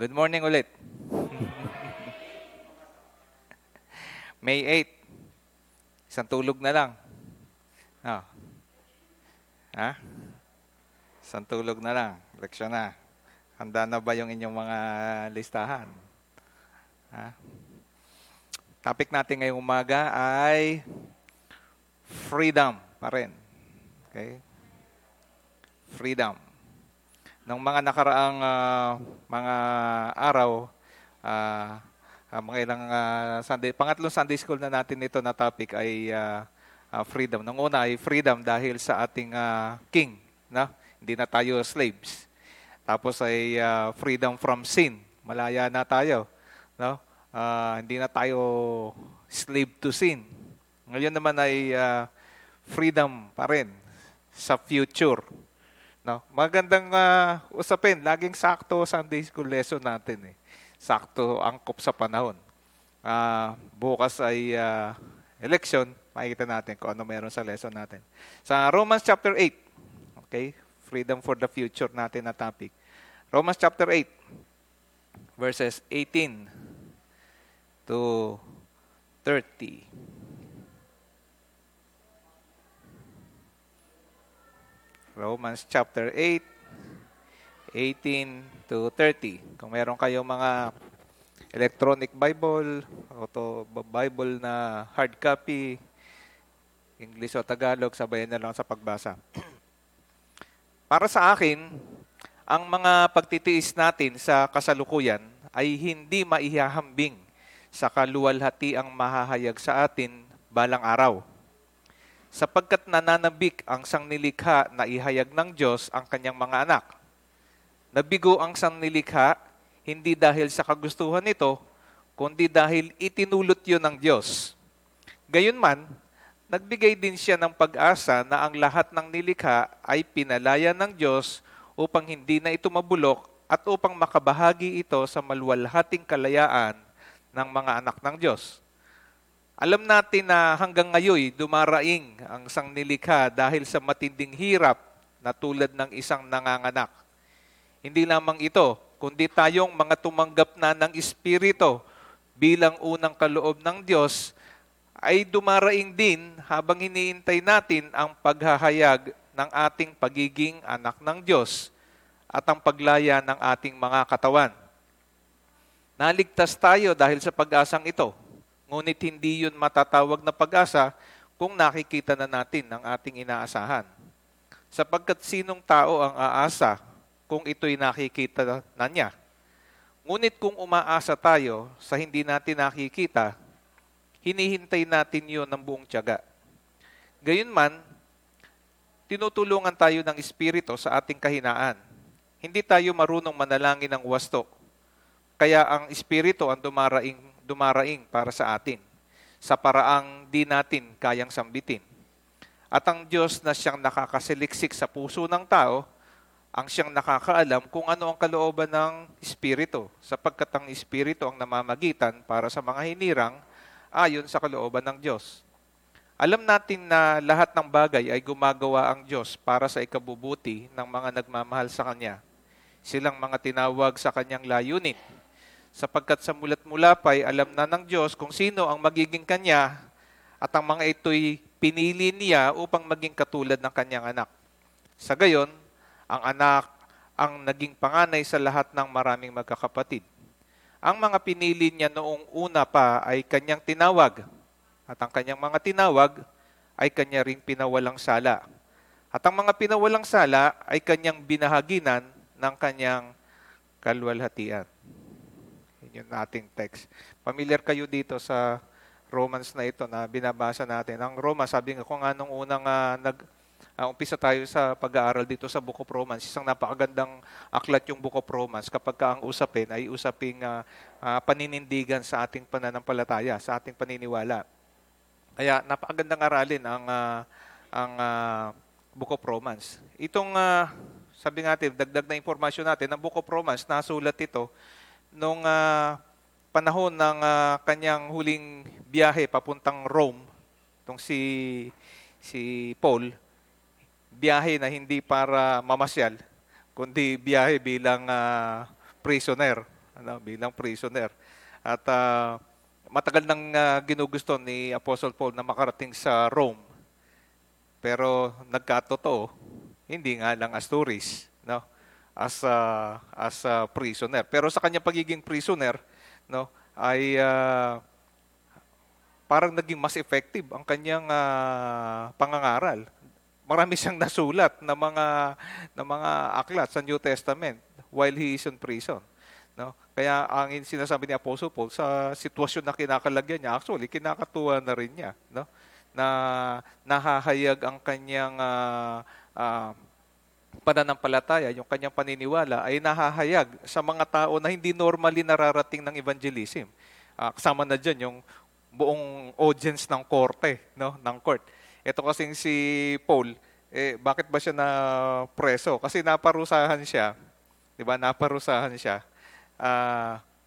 Good morning ulit. May 8. Isang tulog na lang. Oh. Ha? Isang tulog na lang. Leksyon na. Handa na ba yung inyong mga listahan? Ha? Topic natin ngayong umaga ay freedom pa rin. Okay? Freedom. Nung mga nakaraang mga araw, mga ilang Sunday, pangatlong Sunday School na natin ito na topic ay freedom. Nung una ay freedom dahil sa ating king, na hindi na tayo slaves. Tapos ay freedom from sin. Malaya na tayo, no? Hindi na tayo slave to sin. Ngayon naman ay freedom pa rin sa future. No? Magandang usapin. Laging sakto Sunday School lesson natin. Eh. Sakto angkop sa panahon. Bukas ay election. Makikita natin kung ano meron sa lesson natin. Sa Romans chapter 8. Okay? Freedom for the future natin na topic. Romans chapter 8. Verses 18 to 30. Romans chapter 8, 18 to 30. Kung meron kayong mga electronic Bible, auto Bible na hard copy, English o Tagalog, sabayan na lang sa pagbasa. Para sa akin, ang mga pagtitiis natin sa kasalukuyan ay hindi maihahambing sa kaluwalhati ang mahahayag sa atin balang araw. Sapagkat nananabik ang sangnilikha na ihayag ng Diyos ang kanyang mga anak. Nabigo ang sangnilikha, hindi dahil sa kagustuhan nito, kundi dahil itinulot yun ng Diyos. Gayunman, nagbigay din siya ng pag-asa na ang lahat ng nilikha ay pinalaya ng Diyos upang hindi na ito mabulok at upang makabahagi ito sa maluwalhating kalayaan ng mga anak ng Diyos. Alam natin na hanggang ngayon dumaraing ang sangnilikha dahil sa matinding hirap na tulad ng isang nanganganak. Hindi lamang ito, kundi tayong mga tumanggap na ng Espiritu bilang unang kaloob ng Diyos ay dumaraing din habang hiniintay natin ang paghahayag ng ating pagiging anak ng Diyos at ang paglaya ng ating mga katawan. Naligtas tayo dahil sa pag-asang ito. Ngunit hindi yun matatawag na pag-asa kung nakikita na natin ang ating inaasahan. Sapagkat sinong tao ang aasa kung ito'y nakikita na niya? Ngunit kung umaasa tayo sa hindi natin nakikita, hinihintay natin yun ng buong tiyaga. Gayunman, tinutulungan tayo ng Espiritu sa ating kahinaan. Hindi tayo marunong manalangin ng wasto. Kaya ang Espiritu ang dumaraing para sa atin sa paraang di natin kayang sambitin. At ang Diyos na siyang nakakasiliksik sa puso ng tao, ang siyang nakakaalam kung ano ang kalooban ng Espiritu, sapagkat ang Espiritu ang namamagitan para sa mga hinirang ayon sa kalooban ng Diyos. Alam natin na lahat ng bagay ay gumagawa ang Diyos para sa ikabubuti ng mga nagmamahal sa Kanya, silang mga tinawag sa Kanyang layunin. Sapagkat sa mulat-mula pa'y alam na ng Diyos kung sino ang magiging Kanya at ang mga ito'y pinili niya upang maging katulad ng Kanyang anak. Sa gayon, ang anak ang naging panganay sa lahat ng maraming magkakapatid. Ang mga pinili niya noong una pa ay Kanyang tinawag at ang Kanyang mga tinawag ay Kanya ring pinawalang sala. At ang mga pinawalang sala ay Kanyang binahaginan ng Kanyang kaluwalhatian. Yun yung ating text. Familiar kayo dito sa Romans na ito na binabasa natin. Ang Roma, sabi nga kung anong unang umpisa tayo sa pag-aaral dito sa Book of Romans, isang napakagandang aklat yung Book of Romans kapag ka ang usapin ay usaping paninindigan sa ating pananampalataya, sa ating paniniwala. Kaya napakagandang aralin ang Book of Romans. Itong, sabi nga natin, dagdag na informasyon natin, ang Book of Romans, nasulat ito nung panahon ng kanyang huling biyahe papuntang Rome, itong si Paul, biyahe na hindi para mamasyal, kundi biyahe bilang prisoner. bilang prisoner. At matagal nang ginugusto ni Apostle Paul na makarating sa Rome. Pero nagkatotoo, hindi nga lang as tourist, no? As a prisoner. Pero sa kanya pagiging prisoner, no, ay parang naging mas effective ang kanyang pangangaral. Marami siyang nasulat na mga aklat sa New Testament while he is in prison, no? Kaya ang sinasabi ni Apostle Paul sa sitwasyon na kinakalagyan niya, actually kinakatuwa na rin niya, no? Na nahahayag ang kanyang pananampalataya, yung kanyang paniniwala ay nahahayag sa mga tao na hindi normally nararating ng evangelism. Kasama na dyan yung buong audience ng korte, no, ng court. Ito kasing si Paul, bakit ba siya na preso? Kasi naparusahan siya. Di ba? Naparusahan siya.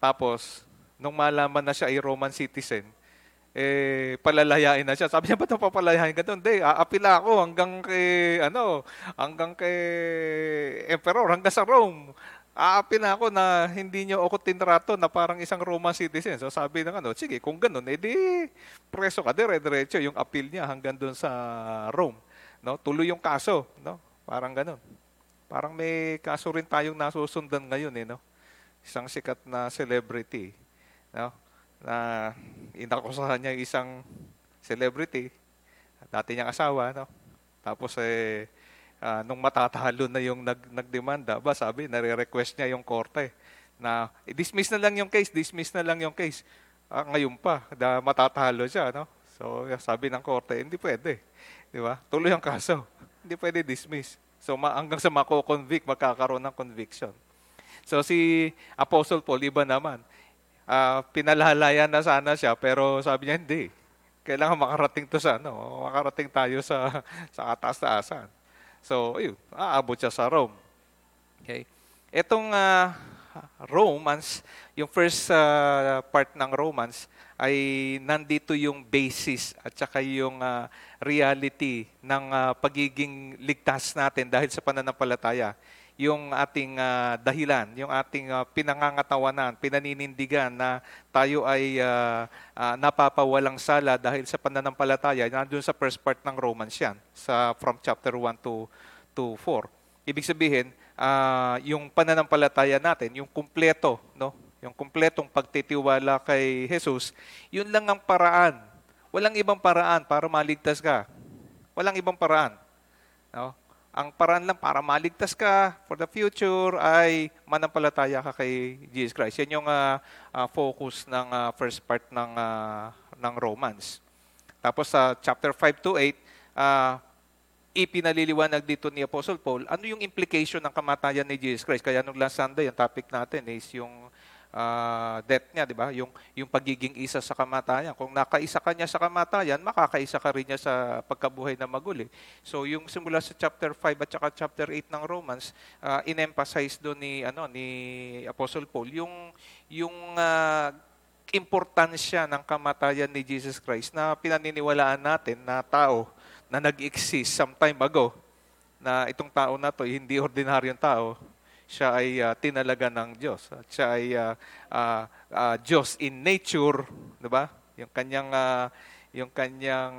Tapos, nung malaman na siya ay Roman citizen, palalayain na siya. Sabi niya, ba't papalayain ka doon? Hindi, aapila ako hanggang kay Emperor, hanggang sa Rome. Aapila ako na hindi niyo ako tinrato na parang isang Roman citizen. So sabi ng sige, kung ganun, edi preso ka, dire-diretso yung appeal niya hanggang doon sa Rome. No? Tuloy yung kaso, no? Parang ganun. Parang may kaso rin tayong nasusundan ngayon, eh, no? Isang sikat na celebrity, no? Na inakusahan niya yung isang celebrity, dati niyang asawa, no? Tapos nung matatalo na yung nagdemanda, ba sabi, nare-request niya yung korte na dismiss na lang yung case, ngayon pa, matatalo siya, no? So sabi ng korte, hindi pwede. Di ba? Tuloy ang kaso. Hindi pwede dismiss. So hanggang sa mako-convict, magkakaroon ng conviction. So si Apostle Paul, iba naman. Pinalalayan na sana siya, pero sabi niya, hindi. Kailangan makarating to sa, no? Makarating tayo sa atas-taasan. So, ayun, aabot siya sa Rome. Okay. Etong Romans, yung first part ng Romans, ay nandito yung basis at saka yung reality ng pagiging ligtas natin dahil sa pananampalataya. Yung ating dahilan, yung ating pinangangatawanan, pinaninindigan na tayo ay napapawalang sala dahil sa pananampalataya. Nandun sa first part ng Romans yan, from chapter 1 to 4. Ibig sabihin, yung pananampalataya natin, yung kumpleto, no? Yung kumpletong pagtitiwala kay Jesus, yun lang ang paraan. Walang ibang paraan para maligtas ka. Walang ibang paraan. No? Ang paraan lang para maligtas ka for the future ay manampalataya ka kay Jesus Christ. Yan yung focus ng first part ng Romans. Tapos sa chapter 5 to 8, ipinaliliwanag dito ni Apostle Paul, ano yung implication ng kamatayan ni Jesus Christ? Kaya nung last Sunday, ang topic natin is yung death niya, di ba? Yung pagiging isa sa kamatayan. Kung nakaisa ka niya sa kamatayan, makakaisa ka rin niya sa pagkabuhay na maguli. So yung simula sa chapter 5 at saka chapter 8 ng Romans, in-emphasize doon ni Apostle Paul yung importansya ng kamatayan ni Jesus Christ na pinaniniwalaan natin na tao na nag-exist some time ago, na itong tao na to hindi ordinaryong tao. Siya ay tinalaga ng Diyos. At siya ay Diyos in nature, 'di ba? Yung kanyang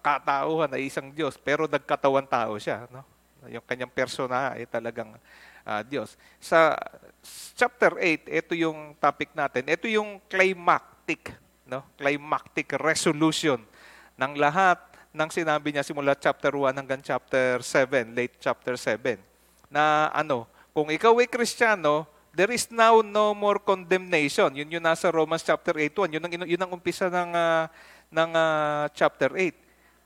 katauhan ay isang Diyos, pero nagkatawan tao siya, no? Yung kanyang persona ay talagang Diyos. Sa chapter 8, ito yung topic natin. Ito yung climactic, no? Climactic resolution ng lahat ng sinabi niya simula chapter 1 hanggang chapter 7, late chapter 7. Na kung ikaw ay Kristiyano, there is now no more condemnation. Yun yung nasa Romans chapter 8:1. Yun ang umpisa ng chapter 8.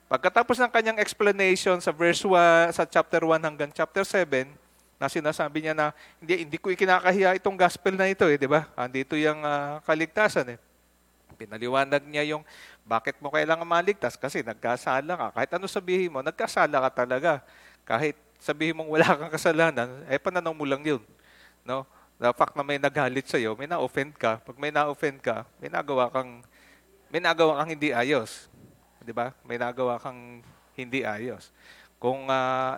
Pagkatapos ng kanyang explanation sa verse 1, sa chapter 1 hanggang chapter 7, na sinasabi niya na hindi ko ikinakahiya itong gospel na ito, eh, di ba? Andito yung kaligtasan, eh. Pinaliwanag niya yung bakit mo kailangan maligtas kasi nagkasala ka. Kahit ano sabihin mo, nagkasala ka talaga. Kahit sabihin mong wala kang kasalanan, pananaw mo lang yun. No? The fact na may naghalit sa'yo, may na-offend ka. Pag may na-offend ka, may nagawa kang hindi ayos. Di ba? May nagawa kang hindi ayos. Kung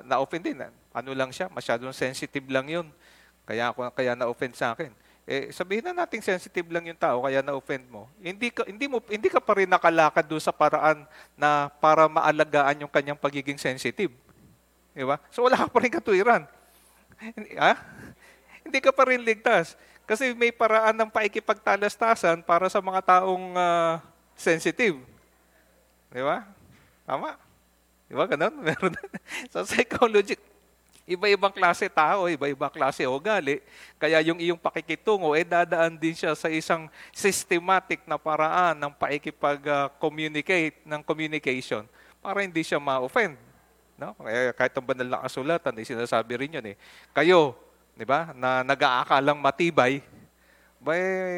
na-offend din, masyadong sensitive lang yun. Kaya na-offend sa akin. eh sabihin na nating sensitive lang yung tao kaya na-offend mo. Hindi ka pa rin nakalakad doon sa paraan na para maalagaan yung kanyang pagiging sensitive. Di ba? So wala ka pa rin katuwiran. Hindi ka pa rin ligtas. Kasi may paraan ng paikipagtalastasan para sa mga taong sensitive. Di ba? Tama? Di ba ganun? Meron sa psychology. Iba-ibang klase tao, iba-ibang klase ugali. Kaya yung iyong pakikitungo, dadaan din siya sa isang systematic na paraan ng paikipag-communicate, ng communication para hindi siya ma-offend. No? Kahit ang banal na kasulatan, sinasabi rin yun. Kayo, di ba, na nag-aakalang matibay,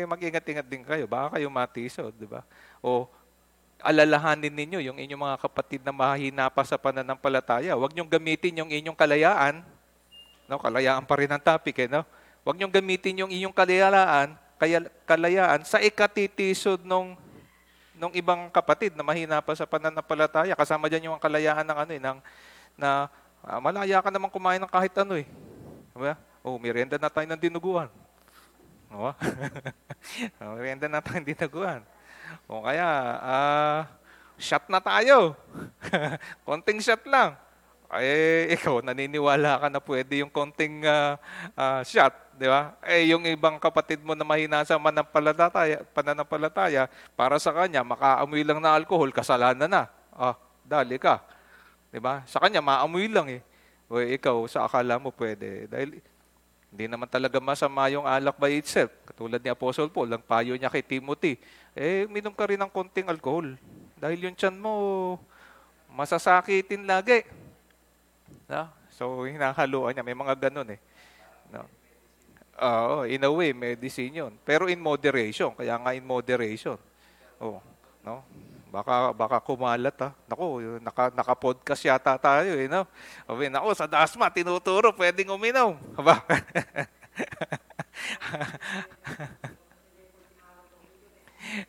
mag-ingat-ingat din kayo. Baka kayo matisod, di ba? O alalahanin ninyo yung inyong mga kapatid na mahina pa sa pananampalataya. Huwag niyong gamitin yung inyong kalayaan. No, kalayaan pa rin ang topic eh, no? Huwag niyong gamitin yung inyong kalayaan sa ikatitisod nung ibang kapatid na mahina pa sa pananampalataya. Kasama diyan yung kalayaan ng malaya ka naman kumain ng kahit ano eh. Diba? Oh, merienda na tayo ng dinuguan. No? Merienda na tayo ng dinuguan. O kaya, shot na tayo. Konting shot lang. Eh, ikaw, naniniwala ka na pwede yung konting shot, di ba? Eh, yung ibang kapatid mo na mahina sa pananampalataya, para sa kanya, makaamoy lang na alkohol, kasalanan na. Ah, dali ka. Di ba? Sa kanya, maamoy lang eh. O ikaw, sa akala mo pwede. Dahil, hindi naman talaga masama yung alak by itself. Katulad ni Apostle Paul, ang payo niya kay Timothy, minum ka rin ng konting alkohol. Dahil yung tiyan mo, masasakitin lagi. No? So, hinahaloan niya. May mga ganun eh. No? In a way, medicine yun. Pero in moderation. Kaya nga in moderation. Oh, no? Baka kumalat ha. Naku, naka-podcast yata tayo eh, no? Sabi, naku, sa dasma, tinuturo, pwedeng uminom. Haba?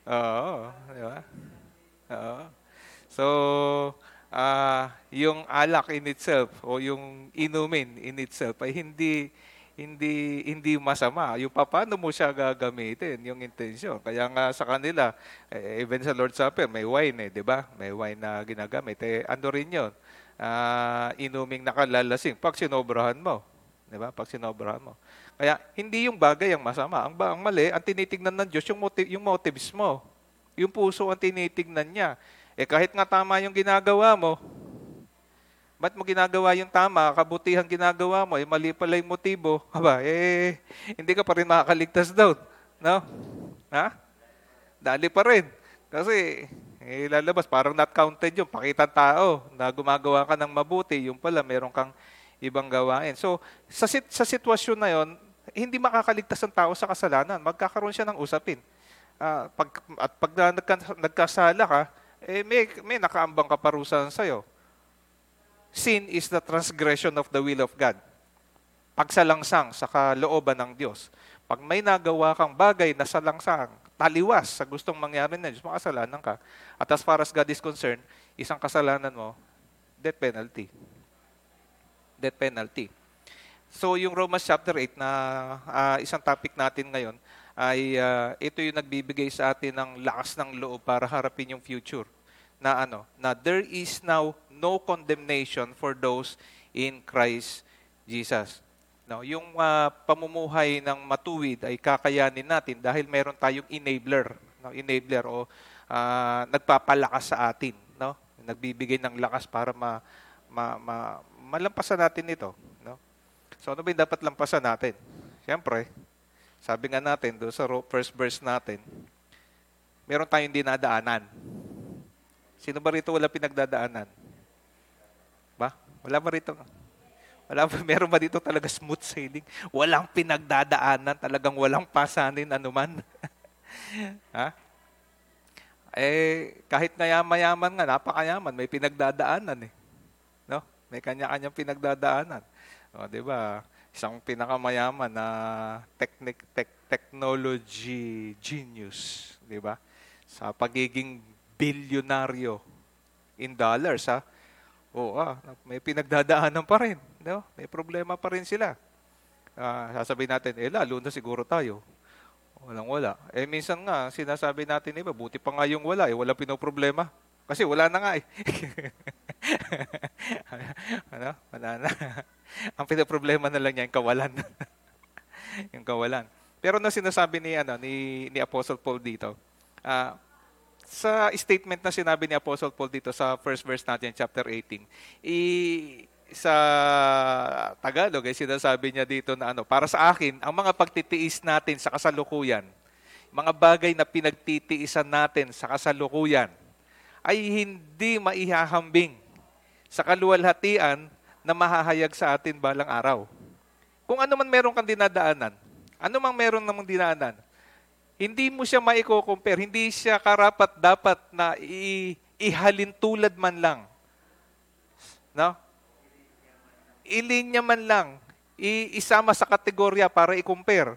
Oo, di ba? Oo. So, yung alak in itself o yung inumin in itself ay hindi masama. Yung paano mo siya gagamitin, yung intention. Kaya nga sa kanila, even sa Lord's Supper, may wine eh, di ba? May wine na ginagamit. Ano rin yun? Inuming nakalalasing pag sinobrahan mo. Di ba? Pag sinobrahan mo. Kaya hindi yung bagay ang masama. Ang mali, ang tinitignan ng Diyos, yung motives mo. Yung puso ang tinitignan niya. Kahit nga tama yung ginagawa mo, ba't mo ginagawa yung tama, kabutihan ginagawa mo, mali pala yung motibo, haba, hindi ka pa rin makakaligtas doon. No? Ha? Dali pa rin. Kasi, lalabas, parang not counted yung pakita tao na gumagawa ka ng mabuti, yung pala, meron kang ibang gawain. So, sa sitwasyon na yon, hindi makakaligtas ang tao sa kasalanan. Magkakaroon siya ng usapin. Pag nagkasala ka, may nakaambang kaparusahan sa'yo. Sin is the transgression of the will of God. Pagsalangsang sa kalooban ng Diyos. Pag may nagawa kang bagay na salangsang, taliwas sa gustong mangyari ng Diyos, makasalanan ka. At as far as God is concerned, isang kasalanan mo, death penalty. Death penalty. So yung Romans chapter 8 na isang topic natin ngayon ay ito yung nagbibigay sa atin ng lakas ng loob para harapin yung future. Na there is now no condemnation for those in Christ Jesus. No, yung pamumuhay ng matuwid ay kakayanin natin dahil meron tayong enabler, no, nagpapalakas sa atin, no? Nagbibigay ng lakas para malampasan natin ito, no? So ano ba yung dapat lampasan natin? Siyempre, sabi nga natin doon sa first verse natin, meron tayong dinadaanan. Sino ba rito wala pinagdadaanan? Ba? Wala ba rito? Wala ba? Meron ba dito talaga smooth sailing? Walang pinagdadaanan, talagang walang pasanin anuman. Ha? Kahit na mayaman nga, napakayaman, may pinagdadaanan eh. No? May kanya-kanyang pinagdadaanan. O, di ba? Isang pinakamayaman na technology genius, di ba? Sa pagiging bilyonaryo in dollars, ha? May pinagdadaanan pa rin. No? May problema pa rin sila. Sasabihin natin, lalo na siguro tayo. Walang-wala. Eh, minsan nga, sinasabi natin iba, buti pa nga yung wala, eh, walang pinoproblema. Kasi wala na nga eh. Ano? Wala na. Ang pinoproblema na lang niya, yung kawalan. Yung kawalan. Pero na sinasabi ni Apostle Paul dito, sa statement na sinabi ni Apostle Paul dito sa first verse natin, chapter 18, sa Tagalog, sinasabi niya dito na para sa akin, ang mga pagtitiis natin sa kasalukuyan, mga bagay na pinagtitiisan natin sa kasalukuyan, ay hindi maihahambing sa kaluwalhatian na mahahayag sa atin balang araw. Kung ano man meron kang dinadaanan, ano mang meron namang dinaanan, hindi mo siya maiko-compare, hindi siya karapat-dapat na ihalin tulad man lang. No? Ilinya man lang, isama sa kategorya para i-compare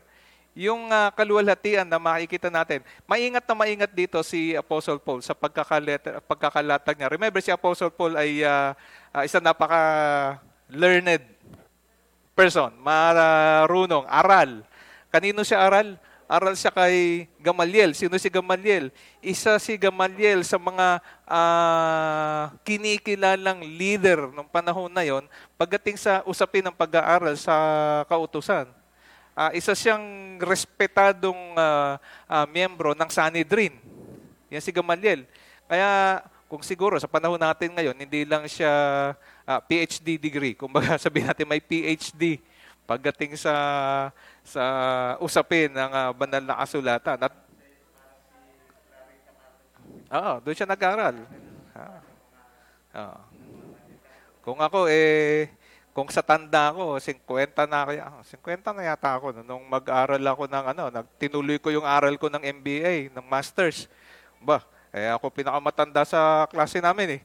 yung kaluwalhatian na makikita natin. Maingat na maingat dito si Apostle Paul sa pagkakalatag niya. Remember, si Apostle Paul ay isang napaka-learned person, marunong, aral. Kanino siya aral? Aral siya kay Gamaliel. Sino si Gamaliel? Isa si Gamaliel sa mga kinikilalang leader ng panahon na yon pagdating sa usapin ng pag-aaral sa kautusan. Isa siyang respetadong miyembro ng Sanedrin. Yan si Gamaliel. Kaya kung siguro sa panahon natin ngayon, hindi lang siya PhD degree. Kung baga sabihin natin may PhD pagdating sa usapin ng banal na kasulatan. Doon siya nag-aral. Kung ako, kung sa tanda ko, 50 na kaya. 50 na yata ako. Nung mag-aral ako ng tinuloy ko yung aral ko ng MBA, ng Masters. Ako pinakamatanda sa klase namin eh.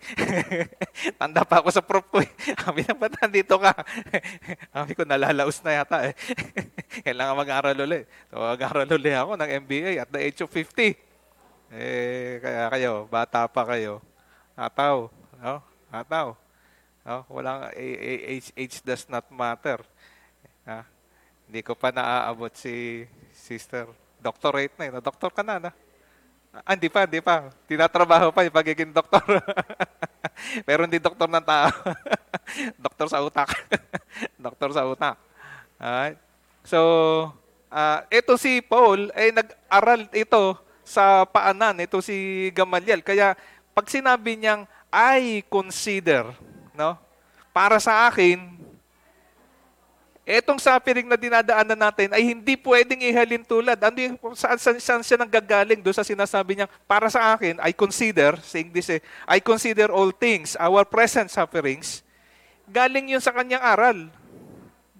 Tanda pa ako sa prof ko eh. Sabi na, ba't nandito ka? Sabi ko, nalalaos na yata eh. Kailangan mag-aral ulit. So, mag-aral ulit ako ng MBA at the age of 50. Kaya kayo, bata pa kayo. Ataw. No? Ataw. No? Walang age does not matter. Hindi ko pa naaabot si sister. Doctorate na eh. Doctor ka na. Hindi pa. Tinatrabaho pa yung pagiging doktor. Pero hindi doktor ng tao. Doktor sa utak. Doktor sa utak. Alright. So, ito si Paul, nag-aral ito sa paanan. Ito si Gamaliel. Kaya, pag sinabi niyang, I consider, no? Para sa akin, etong suffering na dinadaanan natin ay hindi pwedeng ihalin tulad. Saan siya nanggagaling doon sa sinasabi niya, para sa akin, I consider, saying this, I consider all things, our present sufferings, galing yun sa kanyang aral.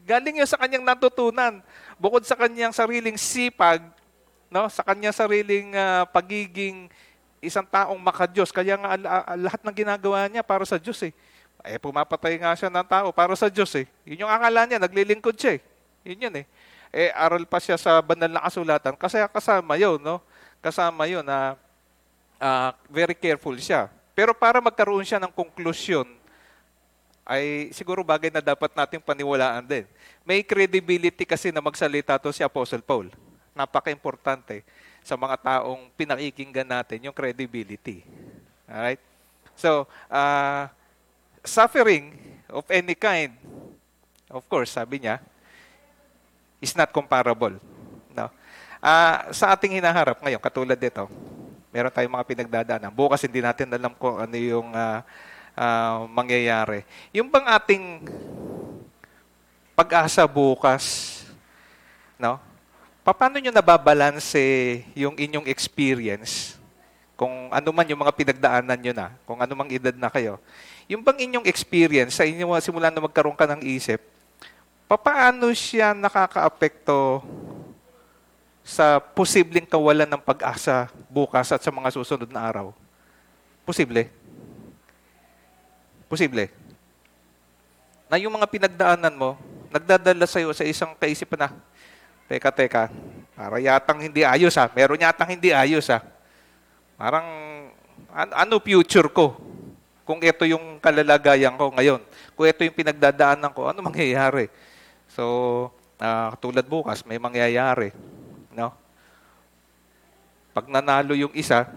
Galing yun sa kanyang natutunan. Bukod sa kanyang sariling sipag, no, sa kanyang sariling pagiging isang taong makadyos. Kaya nga lahat ng ginagawa niya para sa Diyos eh. Pumapatay nga siya ng tao para sa Diyos eh. Yun yung akala niya, naglilingkod siya eh. Yun eh. Aral pa siya sa banal na kasulatan. Kasi kasama yun, no? Kasama yun na very careful siya. Pero para magkaroon siya ng conclusion, ay siguro bagay na dapat nating paniwalaan din. May credibility kasi na magsalita to si Apostle Paul. Napaka-importante sa mga taong pinakikinggan natin yung credibility. Alright? So, suffering of any kind, of course, sabi niya, is not comparable. No? Sa ating hinaharap ngayon, katulad dito, meron tayong mga pinagdadaanan. Bukas hindi natin alam kung ano yung mangyayari. Yung bang ating pag-asa bukas, no? Paano nyo nababalanse yung inyong experience? Kung ano man yung mga pinagdaanan nyo na, kung ano mang edad na kayo. Yung bang inyong experience, sa inyo simula na magkaroon ka ng isip, paano siya nakakaapekto sa posibleng kawalan ng pag-asa bukas at sa mga susunod na araw? Posible. Na yung mga pinagdaanan mo, nagdadala sa'yo sa isang kaisipan na, teka, para yatang hindi ayos ha. Meron yatang hindi ayos ha. Parang, ano future ko? Kung ito yung kalalagayan ko ngayon, kung ito yung pinagdadaanan ko, ano mangyayari? So, tulad bukas, may mangyayari. No? Pag nanalo yung isa,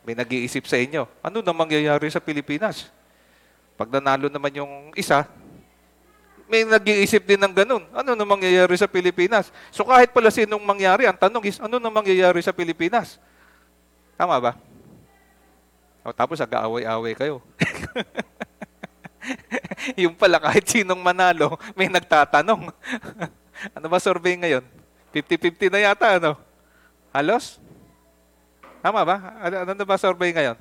may nag-iisip sa inyo, ano na mangyayari sa Pilipinas? Pag nanalo naman yung isa, may nag-iisip din ng ganun. Ano na mangyayari sa Pilipinas? So kahit pala sinong mangyari, ang tanong is, ano na mangyayari sa Pilipinas? Tama ba? O, tapos nag-aaway-aaway kayo. Yung pala kahit sinong manalo, may nagtatanong. Ano ba survey ngayon? 50-50 na yata, ano? Halos? Tama ba? Ano na ba survey ngayon?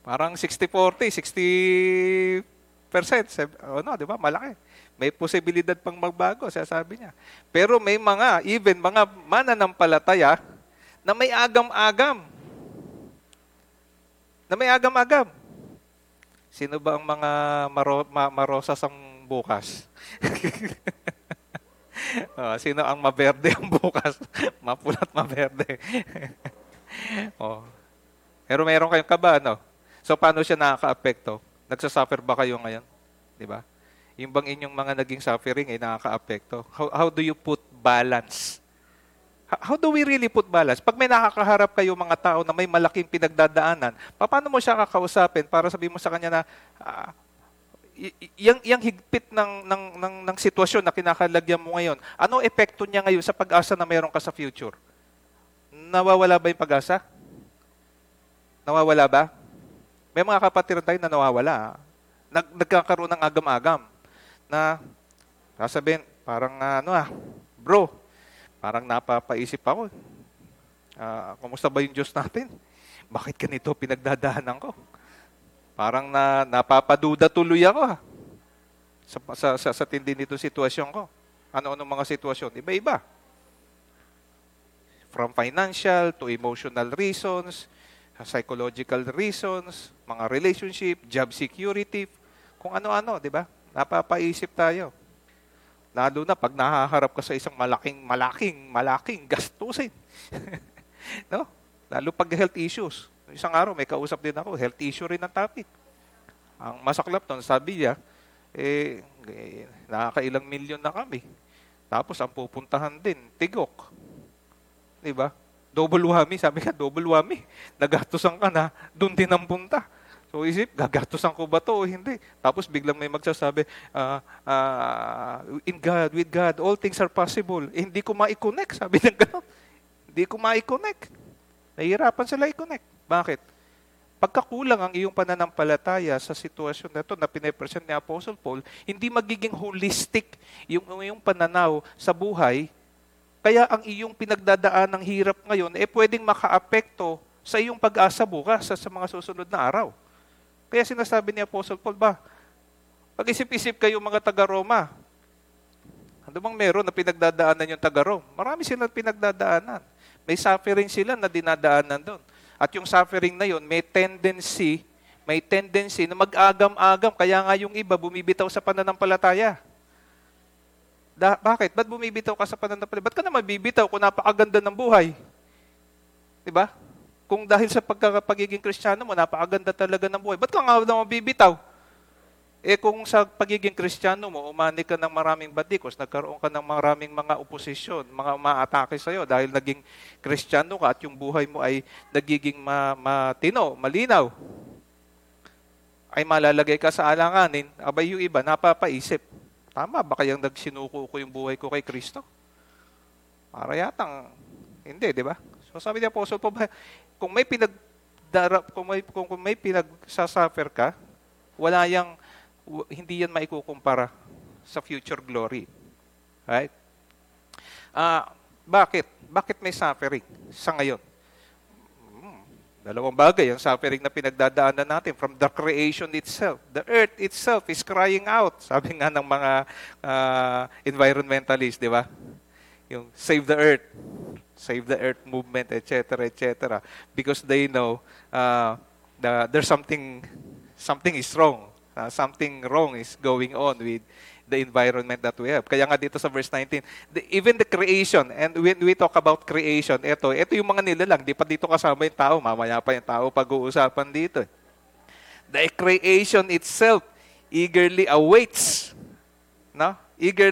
Parang 60-40, 60%. Ano, di ba? Malaki. May posibilidad pang magbago, sasabi niya. Pero may mga, even mga mananampalataya na may agam-agam. Sino ba ang mga marosas ang bukas? Sino ang maberde ang bukas? Mapulat maberde. Pero meron kayong kaba, no? So, paano siya nakaka-apekto? Nagsasuffer ba kayo ngayon? Diba? Yung bang inyong mga naging suffering ay nakaka-apekto? How do you put balance? How do we really put balance? Pag may nakakaharap kayo mga tao na may malaking pinagdadaanan, paano mo siya kakausapin para sabihin mo sa kanya na yung higpit ng sitwasyon na kinakalagyan mo ngayon, ano epekto niya ngayon sa pag-asa na mayroon ka sa future? Nawawala ba yung pag-asa? Nawawala ba? May mga kapatid tayo na nawawala. Nagkakaroon ng agam-agam na sasabihin, parang bro, parang napapaisip ako. Kumusta ba yung Diyos natin? Bakit ganito pinagdadaanan ko? Parang napapaduda tuloy ako sa tindi nito sitwasyon ko. Ano-ano mga sitwasyon? Iba-iba. From financial to emotional reasons, psychological reasons, mga relationship, job security, kung ano-ano, di ba? Napapaisip tayo. Lalo na pag nahaharap ka sa isang malaking gastusin. No? Lalo pag health issues. Isang araw, may kausap din ako, health issue rin ang topic. Ang masaklap nun, sabi niya, nakakailang milyon na kami. Tapos, ang pupuntahan din, Tigok. Diba? Double whammy, sabi ka, double whammy. Nagatusan ka na, doon din ang punta. So isip, gagatusan ko ba to o hindi? Tapos biglang may magsasabi, in God, with God, all things are possible. Eh, hindi ko ma-connect, sabi ng gano'n. Hindi ko ma-connect. Nahihirapan sila i-connect. Bakit? Pagkakulang ang iyong pananampalataya sa sitwasyon na ito na pinipresent ni Apostle Paul, hindi magiging holistic yung iyong pananaw sa buhay. Kaya ang iyong pinagdadaan ng hirap ngayon, pwedeng makaapekto sa iyong pag-asa bukas sa mga susunod na araw. Kaya sinasabi ni Apostle Paul, pag-isip-isip kayo mga taga-Roma, ano bang meron na pinagdadaanan yung taga-Roma? Marami silang pinagdadaanan. May suffering sila na dinadaanan doon. At yung suffering na yun, may tendency na mag-agam-agam. Kaya nga yung iba, bumibitaw sa pananampalataya. Bakit? Ba't bumibitaw ka sa pananampalataya? Ba't ka na mabibitaw kung napakaganda ng buhay? Diba? Kung dahil sa pagiging Kristiyano mo, napakaganda talaga ng buhay. Ba't ka nga naman bibitaw? Kung sa pagiging Kristiyano mo, umani ka ng maraming batikos, nagkaroon ka ng maraming mga oposisyon, mga maatake sa'yo dahil naging Kristiyano ka at yung buhay mo ay nagiging matino, malinaw, ay malalagay ka sa alanganin, abay yung iba, napapaisip. Tama ba kayang nagsinuko ko yung buhay ko kay Kristo? Para yatang, hindi, di ba? So sabi ni Apostle Paul, kung may pinagsasuffer ka, hindi yan maikukumpara sa future glory. Right? Bakit? Bakit may suffering sa ngayon? Dalawang bagay ang suffering na pinagdadaanan natin from the creation itself. The earth itself is crying out. Sabi nga ng mga environmentalists, di ba? Yung save the earth movement, etc. Because they know there's something is wrong. Something wrong is going on with the environment that we have. Kaya nga dito sa verse 19, even the creation, and when we talk about creation, ito yung mga nilalang, di pa dito kasama yung tao, mamaya pa yung tao pag-uusapan dito. The creation itself eagerly awaits, no? eager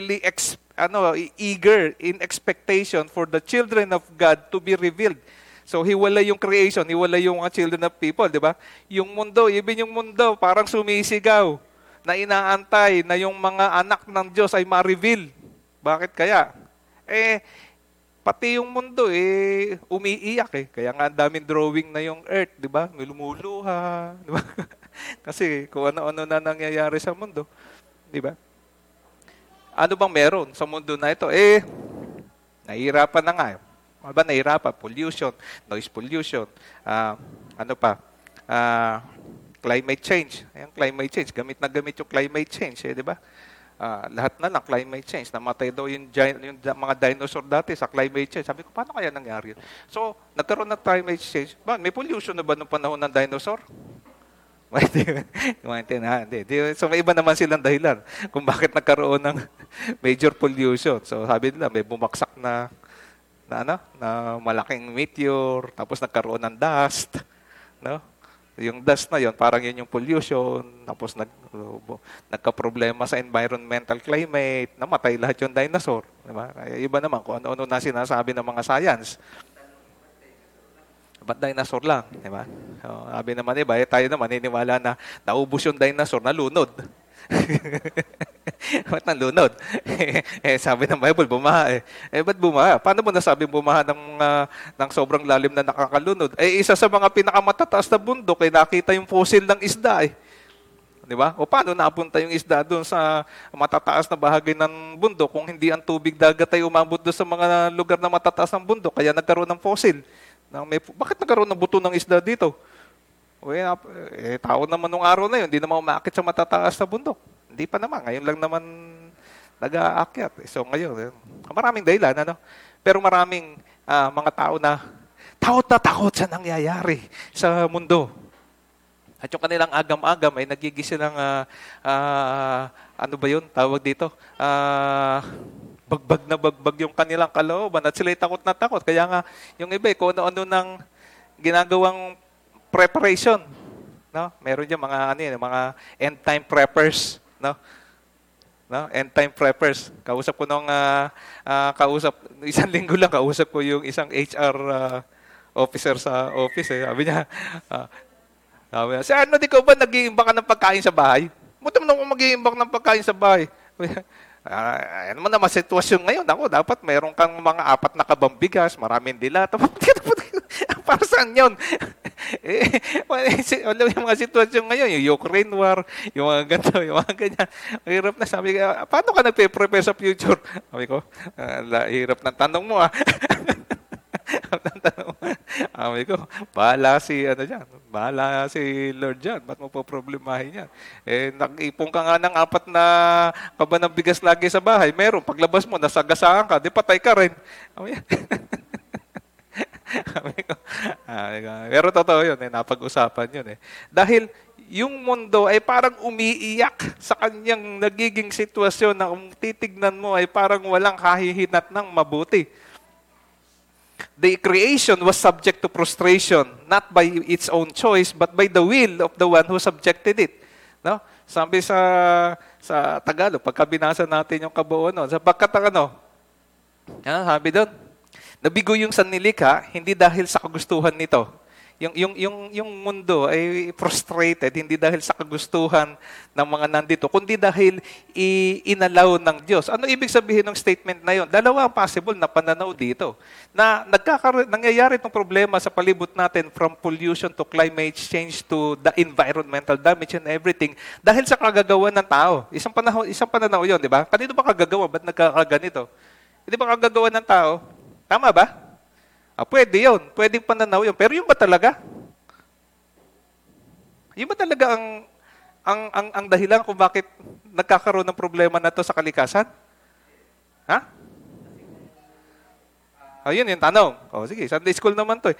in expectation for the children of God to be revealed. So, hiwalay yung creation, hiwalay yung mga children of people, di ba? Yung mundo, even yung mundo, parang sumisigaw na inaantay na yung mga anak ng Diyos ay ma-reveal. Bakit kaya? Pati yung mundo, umiiyak . Kaya nga, ang daming drawing na yung earth, di ba? May lumuluha, di ba? Kasi kung ano-ano na nangyayari sa mundo, di ba? Ano bang meron sa mundo na ito? Nahihirapan na nga. Ano ba nahihirapan? Pollution, noise pollution, climate change. Ayan, climate change. Gamit na gamit yung climate change, di ba? Lahat na lang, climate change. Namatay daw yung mga dinosaur dati sa climate change. Sabi ko, paano kaya nangyari? So, nagkaroon ng climate change. May pollution na ba nung panahon ng dinosaur? So may iba naman silang dahilan kung bakit nagkaroon ng major pollution. So sabi nila may bumagsak na malaking meteor, tapos nagkaroon ng dust, no? Yung dust na yon, parang yun yung pollution, tapos nagka-problema sa environmental climate, namatay lahat yung dinosaur, di ba? Iba naman kung ano-ano na sinasabi ng mga science. Ba't dinosaur lang? Diba? So, sabi naman iba, tayo naman niniwala na naubos yung dinosaur, nalunod. Ba't nalunod? Sabi ng Bible, bumaha. Ba't bumaha? Paano mo nasabi bumaha ng sobrang lalim na nakakalunod? Isa sa mga pinakamatataas na bundok, nakita yung fossil ng isda. Diba? O paano napunta yung isda doon sa matataas na bahagi ng bundok kung hindi ang tubig dagat ay umabot doon sa mga lugar na matataas ng bundok, kaya nagkaroon ng fossil. Bakit nagkaroon ng buto ng isda dito? Tao naman nung araw na yun, hindi naman umaakit sa matataas na bundok. Hindi pa naman, ngayon lang naman nag-aakyat. So ngayon, maraming dahilan, ano? Pero maraming mga tao na takot na takot sa nangyayari sa mundo. At yung kanilang agam-agam ay nagigis silang, bagbag na bagbag yung kanilang kalooban at sila'y takot na takot. Kaya nga, yung iba, kung ano-ano ng ginagawang preparation. No? Meron dyan mga end-time preppers. No? End-time preppers. Kausap ko isang linggo lang, kausap ko yung isang HR officer sa office. Sabi niya, Sir, di ko ba nag-iimbak ka ng pagkain sa bahay? Buti mo naman mag-iimbak ng pagkain sa bahay. Ano man naman sitwasyon ngayon, dapat mayroon kang mga 4 na kabambigas, maraming dilata. Para saan yun? Alam yung mga sitwasyon ngayon, yung Ukraine war, yung mga ganito, yung mga ganyan. Hirap na. Sabi ko, paano ka nagpe-prepare sa future? Sabi ko, hirap ng tanong mo. Sabi ko, bahala si Lord dyan. Ba't mo po problemahin yan? Nag-ipon ka nga ng 4 na kaba ng bigas lagi sa bahay. Meron, paglabas mo, nasagasaan ka, patay ka rin. Sabi ko, pero totoo yun, napag-usapan yun. Dahil yung mundo ay parang umiiyak sa kanyang nagiging sitwasyon na kung titignan mo ay parang walang kahihinat ng mabuti. The creation was subject to prostration, not by its own choice, but by the will of the one who subjected it. No? Sabi sa Tagalog, pagka binasa natin yung kabuuan nun, sabi doon, nabigo yung sanlilikha, hindi dahil sa kagustuhan nito. Yung mundo ay frustrated, hindi dahil sa kagustuhan ng mga nandito, kundi dahil inalaw ng Diyos. Ano ibig sabihin ng statement na yun? Dalawa ang possible na pananaw dito. Na nangyayari itong problema sa palibot natin from pollution to climate change to the environmental damage and everything dahil sa kagagawa ng tao. Isang pananaw yun, di ba? Kanino ba kagagawa? Ba't nagkakaganito? Hindi ba kagagawa ng tao? Tama ba? Pwede yun. Pwedeng pananaw yun. Pero yun ba talaga? Yun ba talaga ang dahilan kung bakit nagkakaroon ng problema na to sa kalikasan? Ha? Ayun, yung tanong. Sige, Sunday school naman to.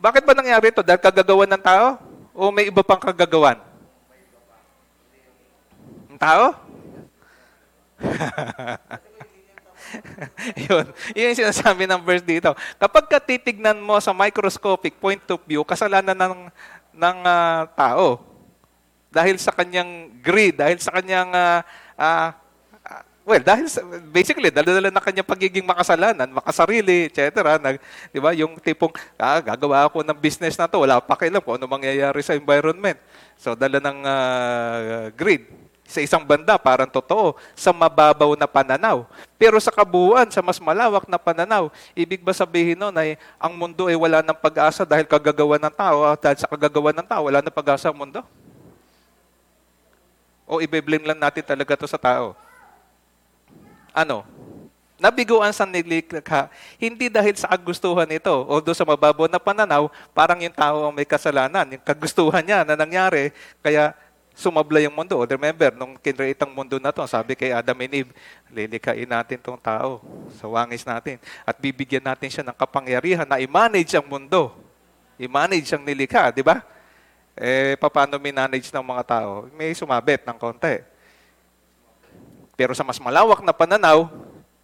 Bakit ba nangyari to? Dahil kagagawan ng tao? O may iba pang kagagawan? Ang tao? Yun yung sinasabi ng verse dito. Kapag titignan mo sa microscopic point of view, kasalanan ng tao. Dahil sa kanyang greed, dahil sa kanyang Well, dahil basically, dala-dala na kanya pagiging makasalanan, makasarili, etc. Di ba? Yung tipong, gagawa ako ng business na to, wala pa kailan kung ano mangyayari sa environment. So, dala ng greed. Sa isang banda, parang totoo, sa mababaw na pananaw. Pero sa kabuuan, sa mas malawak na pananaw, ibig ba sabihin nun ay ang mundo ay wala ng pag-asa dahil kagagawa ng tao, dahil sa kagagawa ng tao, wala na pag-asa ang mundo? O ibe-blame lang natin talaga to sa tao? Ano? Nabiguan sa nilikha, hindi dahil sa kagustuhan ito, although sa mababaw na pananaw, parang yung tao ang may kasalanan, yung kagustuhan niya na nangyari, kaya sumabla yung mundo. Remember, nung kinreate ang mundo na to, sabi kay Adam and Eve, lilikhain natin tong tao, sawangis natin, at bibigyan natin siya ng kapangyarihan na i-manage ang mundo. I-manage ang nilikha, di ba? Eh, paano minanage ng mga tao? May sumabit ng konti. Pero sa mas malawak na pananaw,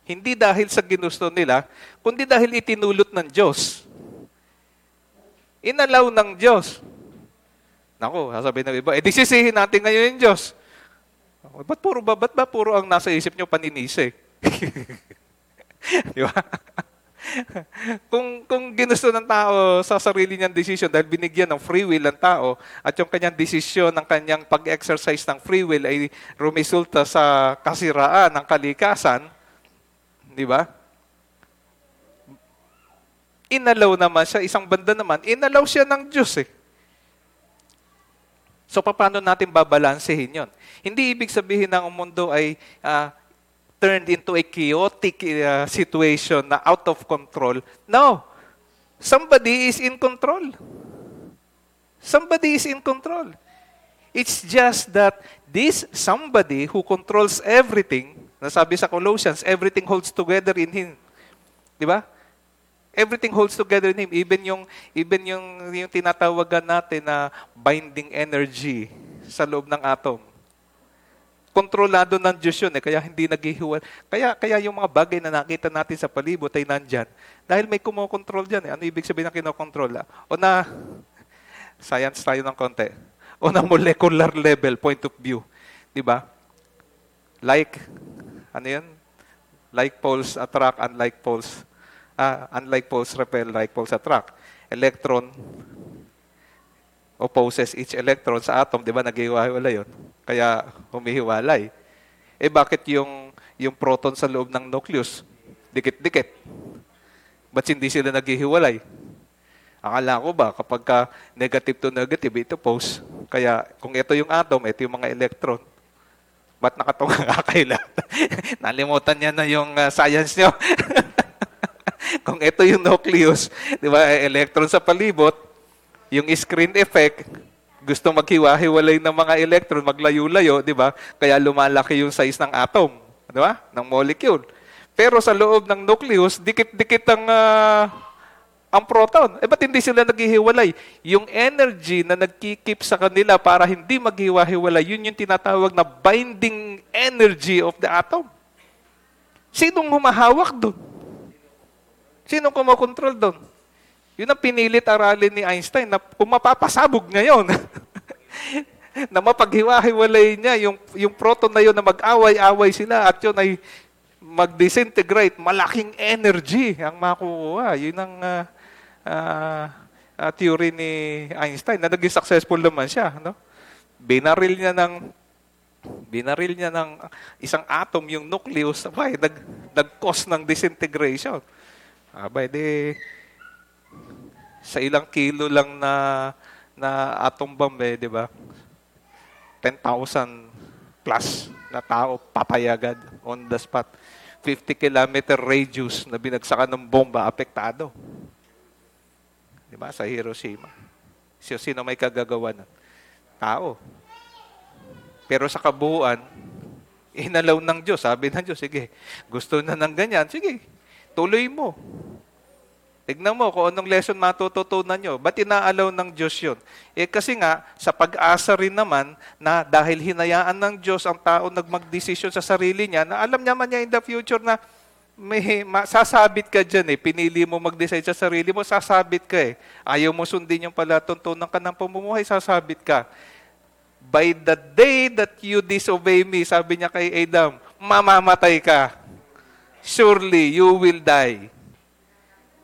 hindi dahil sa ginusto nila, kundi dahil itinulot ng Diyos. Inalaw ng Diyos. Naku, sasabihin ng iba, disisihin natin ngayon yung Diyos. Ba't puro ang nasa isip nyo paninisi? Di ba? Kung ginusto ng tao sa sarili niyang desisyon dahil binigyan ng free will ng tao at yung kanyang desisyon ng kanyang pag-exercise ng free will ay rumisulta sa kasiraan ng kalikasan, di ba? Inalaw naman siya, isang banda naman, inalaw siya ng Diyos eh. So paano natin babalansehin yon? Hindi ibig sabihin na ang mundo ay turned into a chaotic situation na out of control. No. Somebody is in control. Somebody is in control. It's just that this somebody who controls everything, nasabi sa Colossians, everything holds together in Him. Di ba? Everything holds together in Him. Even yung tinatawagan natin na binding energy sa loob ng atom. Kontrolado ng Diyos yun eh, kaya hindi naghihiwalay. Kaya yung mga bagay na nakita natin sa palibot ay nandyan. Dahil may kumokontrol dyan eh. Ano ibig sabihin na kinokontrol? O na, science tayo ng konti. O na molecular level, point of view. Diba? Like, ano yun? Like poles attract, unlike poles. Unlike poles repel, like poles attract. Electron opposes each electron sa atom. Diba? Naghihiwalay yun. Kaya humihiwalay. Eh bakit yung proton sa loob ng nucleus? Dikit-dikit. Ba't hindi sila naghihiwalay? Akala ko ba kapag ka negative to negative, ito pose. Kaya kung ito yung atom, ito yung mga electron. Ba't nakatungang kakailan? Nalimutan niya na yung science niyo. Kung ito yung nucleus, di ba, electron sa palibot, yung screen effect, gusto maghiwa-hiwalay ng mga electron, maglayo-layo, di ba? Kaya lumalaki yung size ng atom, di ba? Ng molecule. Pero sa loob ng nucleus, dikit-dikit ang proton. Eh, ba't hindi sila naghihiwalay? Yung energy na nagkikip sa kanila para hindi maghiwa-hiwalay, yun yung tinatawag na binding energy of the atom. Sinong humahawak doon? Sinong kumokontrol doon? Yun ang pinilit aralin ni Einstein na kung mapapasabog ngayon na mapaghiwa-hiwalay niya yung proton na yun na mag-away-away sila at yun ay mag-disintegrate, malaking energy ang makukuha. Yun ang theory ni Einstein na naging successful naman siya. No? Binaril niya ng isang atom yung nucleus, abay, nag-cause ng disintegration. Abay, di sa ilang kilo lang na atom bomb eh, di ba? 10,000 plus na tao papayagad on the spot. 50-kilometer radius na binagsakan ng bomba, apektado. Di ba? Sa Hiroshima. Sino may kagagawa nun? Tao. Pero sa kabuuan, inalaw ng Diyos. Sabi ng Diyos, sige, gusto na ng ganyan, sige, tuloy mo. Tignan mo kung anong lesson matututunan nyo. Ba't inaalaw ng Diyos yun? Eh kasi nga, sa pag-asa rin naman na dahil hinayaan ng Diyos ang tao nagmag-desisyon sa sarili niya, na alam naman niya in the future na may sasabit ka dyan eh. Pinili mo mag-decide sa sarili mo, sasabit ka eh. Ayaw mo sundin yung palatuntunan ka ng pamumuhay, sasabit ka. By the day that you disobey me, sabi niya kay Adam, mamamatay ka. Surely, you will die.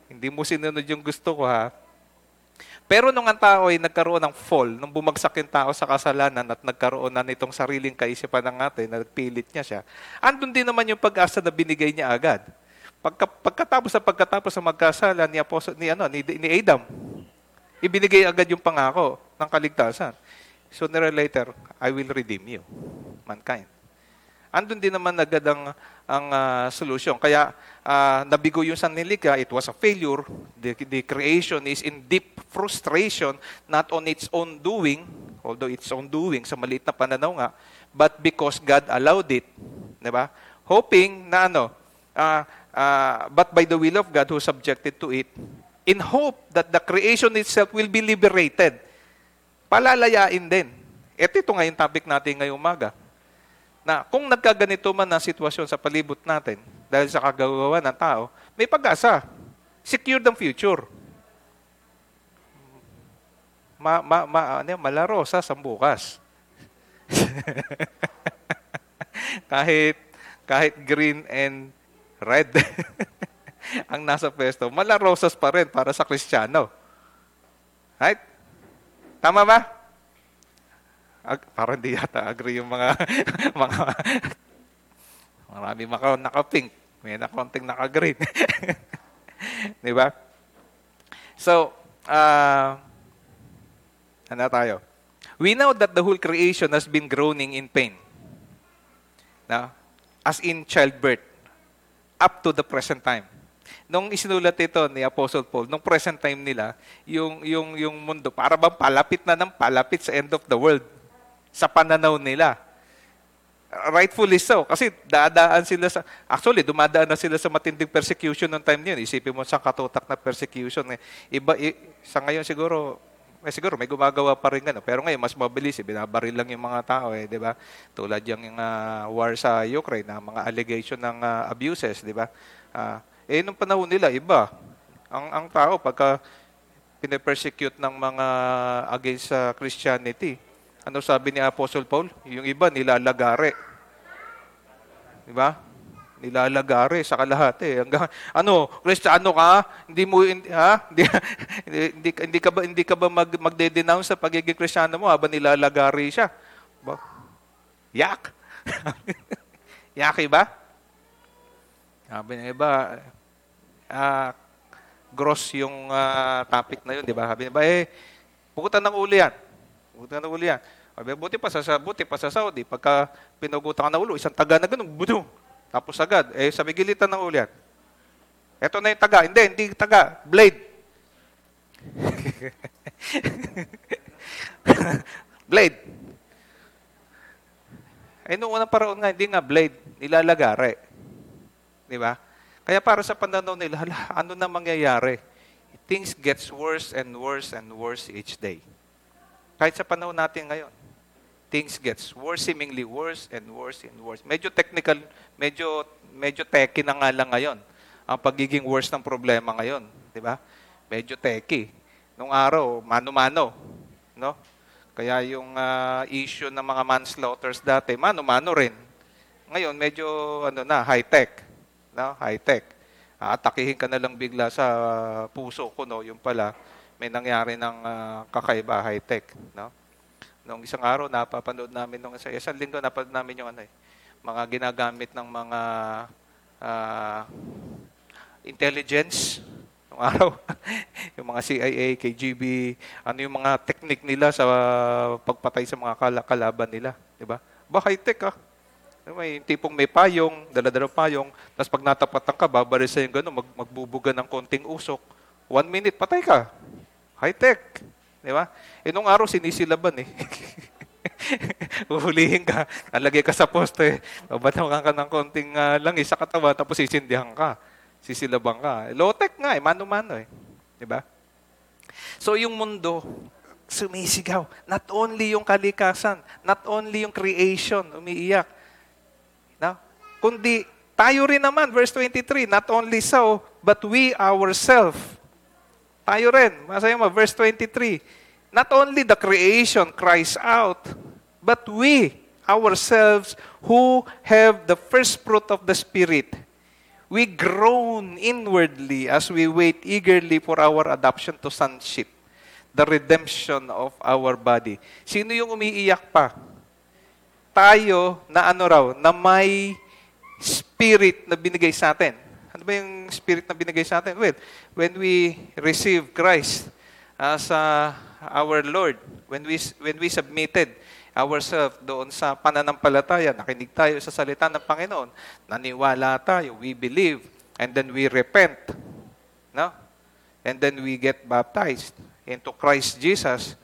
Hindi mo sinunod yung gusto ko, ha? Pero nung ang tao ay nagkaroon ng fall, nung bumagsak yung tao sa kasalanan at nagkaroon na nitong sariling kaisipan ng atin, nagpilit niya siya, andun din naman yung pag-asa na binigay niya agad. Pagkatapos sa magkasala ni Adam, ibinigay agad yung pangako ng kaligtasan. Sooner or later, I will redeem you, mankind. Andun din naman agad ang solution. Kaya nabigo yung sanlika, it was a failure. The creation is in deep frustration, not on its own doing, although its own doing, sa maliit na pananaw nga, but because God allowed it. Diba? Hoping na but by the will of God who subjected to it, in hope that the creation itself will be liberated. Palalayain din. Ito nga yung topic natin ngayong umaga. Na kung nagkaganito man ang sitwasyon sa palibot natin dahil sa kagagawa ng tao, may pag-asa. Secured ang future. Malaro sa sambukas. kahit green and red ang nasa pwesto, malarosas pa rin para sa Kristiyano. Right? Tama ba? Parang di yata agree yung mga marami naka-pink. May nakonting naka-green. Di ba? So, tayo? We know that the whole creation has been groaning in pain. No? As in childbirth. Up to the present time. Nung isinulat ito ni Apostle Paul, nung present time nila, yung mundo, para bang palapit na ng palapit sa end of the world. Sa pananaw nila. Rightfully so. Kasi dumadaan na sila sa matinding persecution noong time niyon. Isipin mo sa katutak na persecution. Sa ngayon siguro may gumagawa pa rin gano'n. Pero ngayon, mas mabilis. Binabaril lang yung mga tao. Di ba? Tulad yung war sa Ukraine, mga allegation ng abuses. Di ba? Nung panahon nila, iba. Ang tao, pagka pinapersecute ng mga against sa Christianity, ano sabi ni Apostle Paul? Yung iba, nilalagare. Diba? Nilalagare sa kalahat eh. Kristiyano ka? Hindi ka ba magde-denounce sa pagiging Kristiyano mo habang nilalagare siya? Yak! Yaki ba? Sabi ng iba, gross yung topic na yun, di ba? Sabi ng iba, pukutan ng ulo yan. Buti na ulo yan. Buti pa sa Saudi. Pagka pinugutan ka na ulo, isang taga na ganun, buto. Tapos agad, sa migilitan ng ulo yan. Ito na yung taga. Hindi taga. Blade. Blade. Noong unang paraon nga, hindi nga blade. Nilalagare. Di ba? Kaya para sa pananaw nila, ano na mangyayari? Things gets worse and worse and worse each day. Kahit sa panahon natin ngayon, things gets worse, seemingly worse and worse and worse. Medyo technical, medyo techy na nga lang ngayon ang pagiging worse ng problema ngayon, di ba? Medyo techy. Nung araw, mano-mano, no? Kaya yung issue ng mga manslaughters dati, mano-mano rin. Ngayon, medyo high-tech, no? High-tech. Atakihin ka na lang bigla sa puso ko, no? Yung pala may nangyari ng kakaiba, high-tech, no? Noong isang araw, napapanood namin, noong isang linggo, napanood namin yung mga ginagamit ng mga intelligence, noong araw, yung mga CIA, KGB, yung mga technique nila sa pagpatay sa mga kalaban nila, di ba? High-tech, ah. May tipong may payong, dala-dala payong, tapos pag natapatan ka, babaris sa yung gano'n, magbubuga ng konting usok, 1 minute, patay ka. High-tech. Di ba? Nung araw, sinisilaban eh. Uhulihin ka. Nalagay ka sa poste. Babatawakan ka ng konting langis sa katawa, tapos sisindihan ka. Sisilaban ka. Low-tech nga eh. Mano-mano eh. Di ba? So, yung mundo, sumisigaw. Not only yung kalikasan, not only yung creation, umiiyak. No? Kundi, tayo rin naman, verse 23, not only so, but we ourselves. Tayo rin. Masaya mo, verse 23. Not only the creation cries out, but we ourselves who have the first fruit of the Spirit. We groan inwardly as we wait eagerly for our adoption to sonship, the redemption of our body. Sino yung umiiyak pa? Tayo na ano raw, na may spirit na binigay sa atin. Ano ba yung spirit na binigay sa atin? Well, when we receive Christ as our Lord, when we submitted ourselves doon sa pananampalataya, nakinig tayo sa salita ng Panginoon, naniwala tayo, we believe, and then we repent. No? And then we get baptized into Christ Jesus,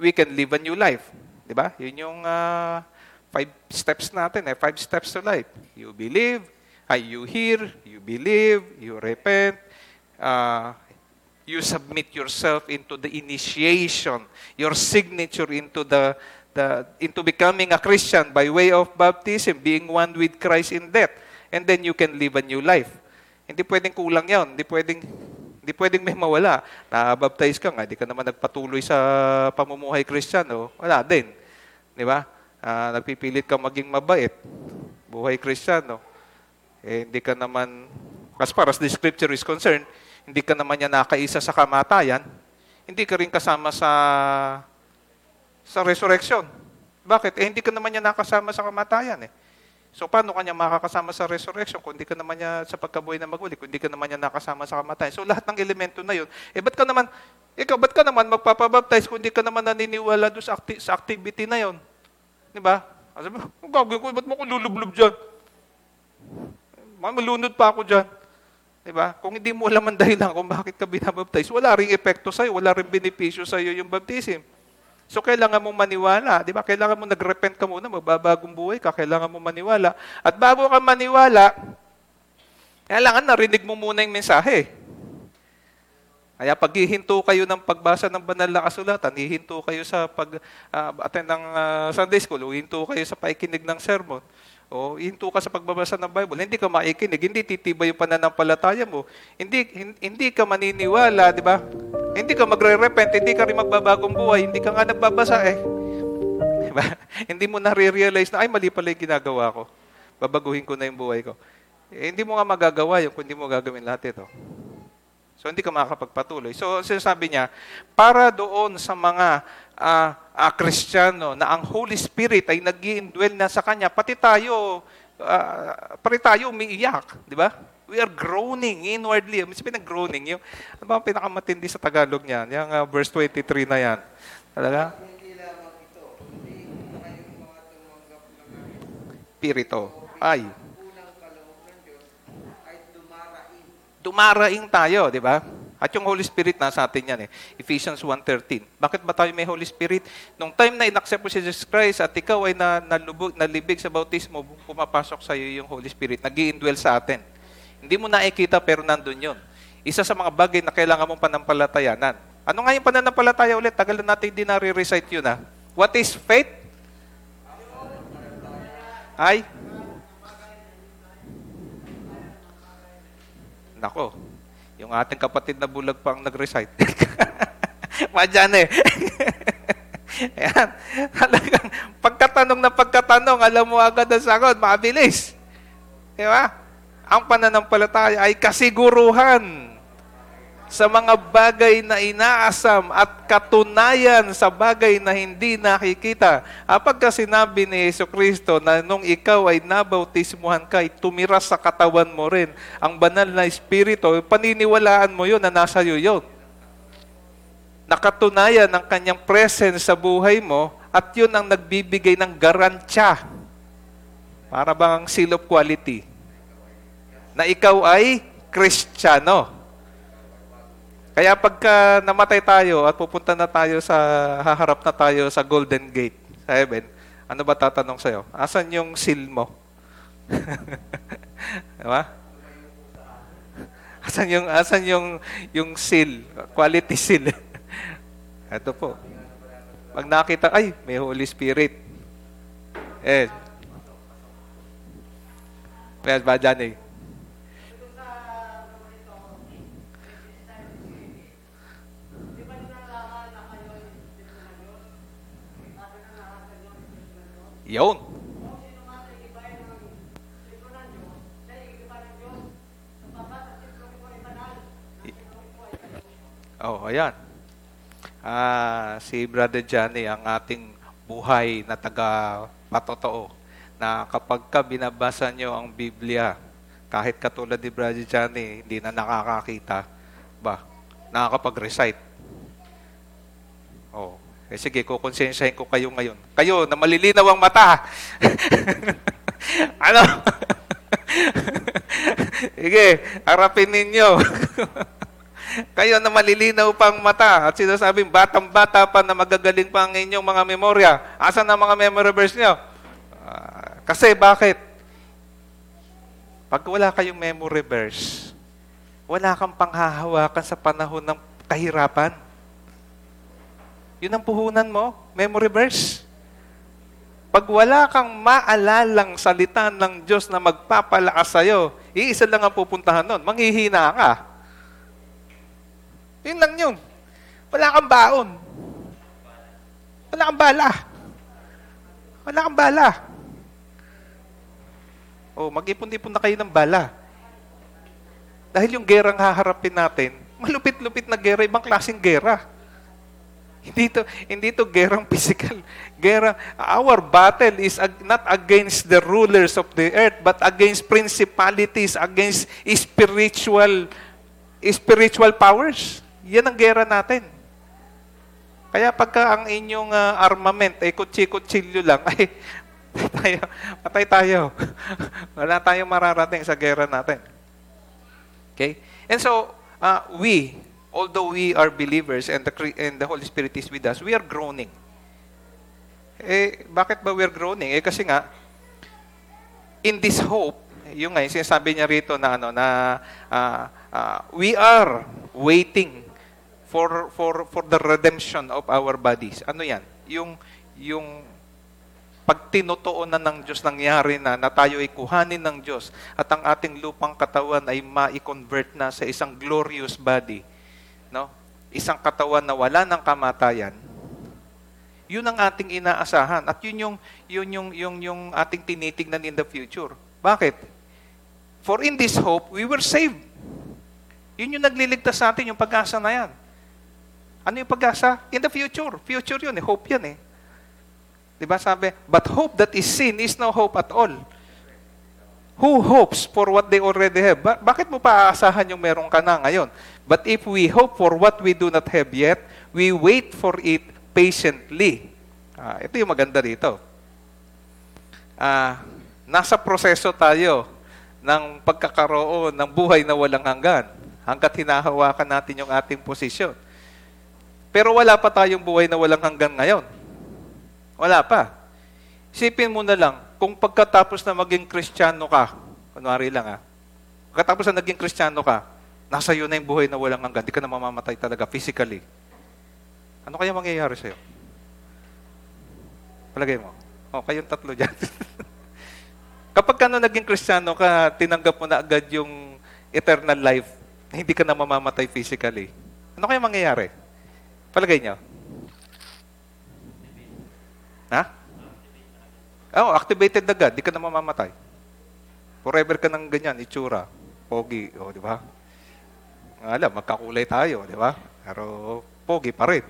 we can live a new life. Diba? Yun yung 5 steps natin. 5 steps to life. You believe, you hear, you believe, you repent, you submit yourself into the initiation, your signature into into becoming a Christian by way of baptism, being one with Christ in death. And then you can live a new life. Hindi pwedeng kulang yan. Hindi pwedeng may mawala. Nabaptize ka nga, hindi ka naman nagpatuloy sa pamumuhay Kristiyano, wala din. Di ba? Nagpipilit ka maging mabait. Buhay Kristiyano. Eh, hindi ka naman, as far as the scripture is concerned, hindi ka naman niya nakaisa sa kamatayan. Hindi ka rin kasama sa resurrection. Bakit? Eh, hindi ka naman niya nakasama sa kamatayan eh. So, paano kanya makakasama sa resurrection kung hindi ka naman niya sa pagkabuhay na maghuli, kung hindi ka naman niya nakasama sa kamatayan? So, lahat ng elemento na yun, ba't ka naman magpapabaptize kung hindi ka naman naniniwala doon sa activity na yun? Diba? Sabi mo, ang gagawin ko, ba't mo ko lulublob dyan? Malunod pa ako dyan. Diba? Kung hindi mo alam ang dahilan kung bakit ka binabaptize, wala rin epekto sa'yo, wala rin benepisyo sa'yo yung baptism. So, kailangan mong maniwala. Di ba? Kailangan mong nag-repent ka muna. Magbabagong buhay ka. Kailangan mong maniwala. At bago ka maniwala, kailangan narinig mo muna yung mensahe. Kaya pag hihinto kayo ng pagbasa ng banal na kasulatan, hihinto kayo sa pag-attend ng Sunday school, o hihinto kayo sa paikinig ng sermon, o hihinto ka sa pagbabasa ng Bible, hindi ka maikinig, hindi titibay yung pananampalataya mo, hindi ka maniniwala, di ba? Hindi ka magre-repent, hindi ka rin magbabagong buhay, hindi ka nga nagbabasa eh. Di ba? Hindi mo nare-realize na, ay mali pala yung ginagawa ko. Babaguhin ko na yung buhay ko. Eh, hindi mo nga magagawa yun kung hindi mo gagawin lahat ito. So, hindi ka makakapagpatuloy. So, sinasabi niya, para doon sa mga Kristiyano na ang Holy Spirit ay nag-i-indwell na sa kanya, pati tayo umiiyak, di ba? We are groaning inwardly. May sabihin ng groaning. Yung, ano ba ang pinakamatindi sa Tagalog niyan? Yung verse 23 na yan. Talaga? Hindi lamang ito, hindi kayong mga tumanggap ng Espiritu. Ay. Dumaraing tayo, di ba? At yung Holy Spirit nasa atin yan eh. Ephesians 1:13. Bakit ba tayo may Holy Spirit? Nung time na inaccept mo si Jesus Christ at ikaw ay nalibig sa bautismo, pumapasok sa iyo yung Holy Spirit. Nag-i-indwell sa atin. Hindi mo nakikita pero nandun yun. Isa sa mga bagay na kailangan mong panampalatayanan. Ano nga yung pananampalataya ulit? Tagal na natin hindi nare-recite yun ah. What is faith? Ay? Ako, yung ating kapatid na bulag pa ang nag-recite. Madyan eh. Ayan. Talagang pagkatanong na pagkatanong, alam mo agad ang sagot, mabilis. Di ba? Ang pananampalataya ay kasiguruhan sa mga bagay na inaasam at katunayan sa bagay na hindi nakikita. Pagka sinabi ni Jesucristo na nung ikaw ay nabautismuhan ka, tumira sa katawan mo rin ang banal na Espiritu, paniniwalaan mo yun na nasa iyo yun. Nakatunayan ang kanyang presence sa buhay mo at yun ang nagbibigay ng garantiya. Para bang seal of quality. Na ikaw ay Kristiyano. Kaya pagka namatay tayo at pupunta na tayo haharap na tayo sa Golden Gate, sa heaven, ano ba tatanong sa'yo? Asan yung seal mo? Diba? Asan yung seal? Quality seal. Ito po. Pag nakita, ay, may Holy Spirit. Eh. May ba dyan eh? Yun. Wow, ayan. Si Brother Gianni, ang ating buhay na taga-patotoo, na kapag ka binabasa nyo ang Biblia, kahit katulad ni Brother Gianni, hindi na nakakakita, ba? Nakakapag-recite. Oh, eh sige, kukonsensyahin ko kayo ngayon. Kayo, na malilinaw ang mata. Ano? Sige, harapin ninyo. Kayo na malilinaw pang mata at sinasabing batang-bata pa na magagaling pa ang inyong mga memorya. Asan ang mga memory verse nyo? Kasi bakit? Pag wala kayong memory verse, wala kang panghahawakan sa panahon ng kahirapan. Yun ang puhunan mo, memory verse. Pag wala kang maalalang salita ng Diyos na magpapalakas sa'yo, iisa lang ang pupuntahan nun, manghihina ka. Yun lang yun. Wala kang baon. Wala kang bala. Wala kang bala. O, mag-ipon-ipon na kayo ng bala. Dahil yung gerang haharapin natin, malupit-lupit na gera, ibang klaseng gera. Hindi to gerang physical. Gerang, our battle is not against the rulers of the earth, but against principalities, against spiritual powers. Yan ang gera natin. Kaya pagka ang inyong armament ay kutsi-kutsilyo lang, ay patay tayo. Wala tayong mararating sa gera natin. Okay? And so, we, although we are believers and the Holy Spirit is with us, we are groaning. Eh, bakit ba we are groaning? Eh, kasi nga, in this hope, yung nga, sinasabi niya rito na, we are waiting for the redemption of our bodies. Ano yan? Yung pagtinutuon na ng Diyos, nangyari na tayo ay kuhanin ng Diyos at ang ating lupang katawan ay ma-convert na sa isang glorious body. No? Isang katawan na wala ng kamatayan. Yun ang ating inaasahan at yun yung ating tinitingnan in the future. Bakit? For in this hope we were saved. Yun yung nagliligtas sa atin, yung pag-asa na yan. Ano yung pag-asa? In the future. Future yun eh, hope yan eh. 'Di ba sabi, but hope that is seen is no hope at all. Who hopes for what they already have? Bakit mo paaasahan yung meron ka na ngayon? But if we hope for what we do not have yet, we wait for it patiently. Ito yung maganda dito. Nasa proseso tayo ng pagkakaroon ng buhay na walang hanggan hanggat hinahawakan natin yung ating posisyon. Pero wala pa tayong buhay na walang hanggan ngayon. Wala pa. Isipin mo na lang, kung pagkatapos na maging Kristiyano ka, kunwari lang pagkatapos na naging Kristiyano ka, nasa iyo na yung buhay na walang hanggan, di ka na mamamatay talaga physically. Ano kaya mangyayari sa'yo? Palagay mo. O, kayong tatlo dyan. Kapag ka na naging Kristiyano ka, tinanggap mo na agad yung eternal life, hindi ka na mamamatay physically. Ano kaya mangyayari? Palagay niyo? Ha? Oh, activated na agad. Di ka na mamamatay. Forever ka ng ganyan, itsura. Pogi, oh, di ba? Alam, magkakulay tayo, di ba? Pero pogi pa rin.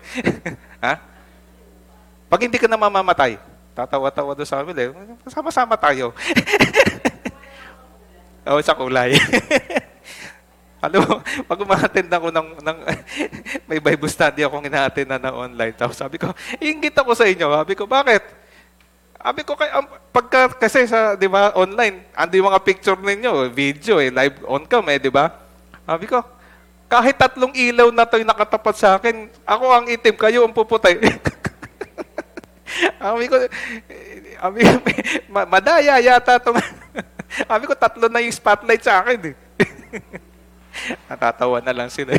Ha? Pag hindi ka na mamamatay, tatawa-tawa doon sa amin, eh. Sama-sama tayo. Oh, sa kulay. Alam mo, pag umaattend ako ng may Bible study akong ina-attend na online, tapos sabi ko, inggit ako sa inyo. Sabi ko, bakit? Sabi ko kayo, pagka, kasi sa, di ba, online, ando yung mga picture ninyo, video, live on cam, di ba? Sabi ko, kahit tatlong ilaw na ito'y nakatapat sa akin, ako ang itim, kayo ang puputay. sabi ko, madaya yata itong, sabi ko, tatlo na yung spotlight sa akin. Natatawa na lang sila.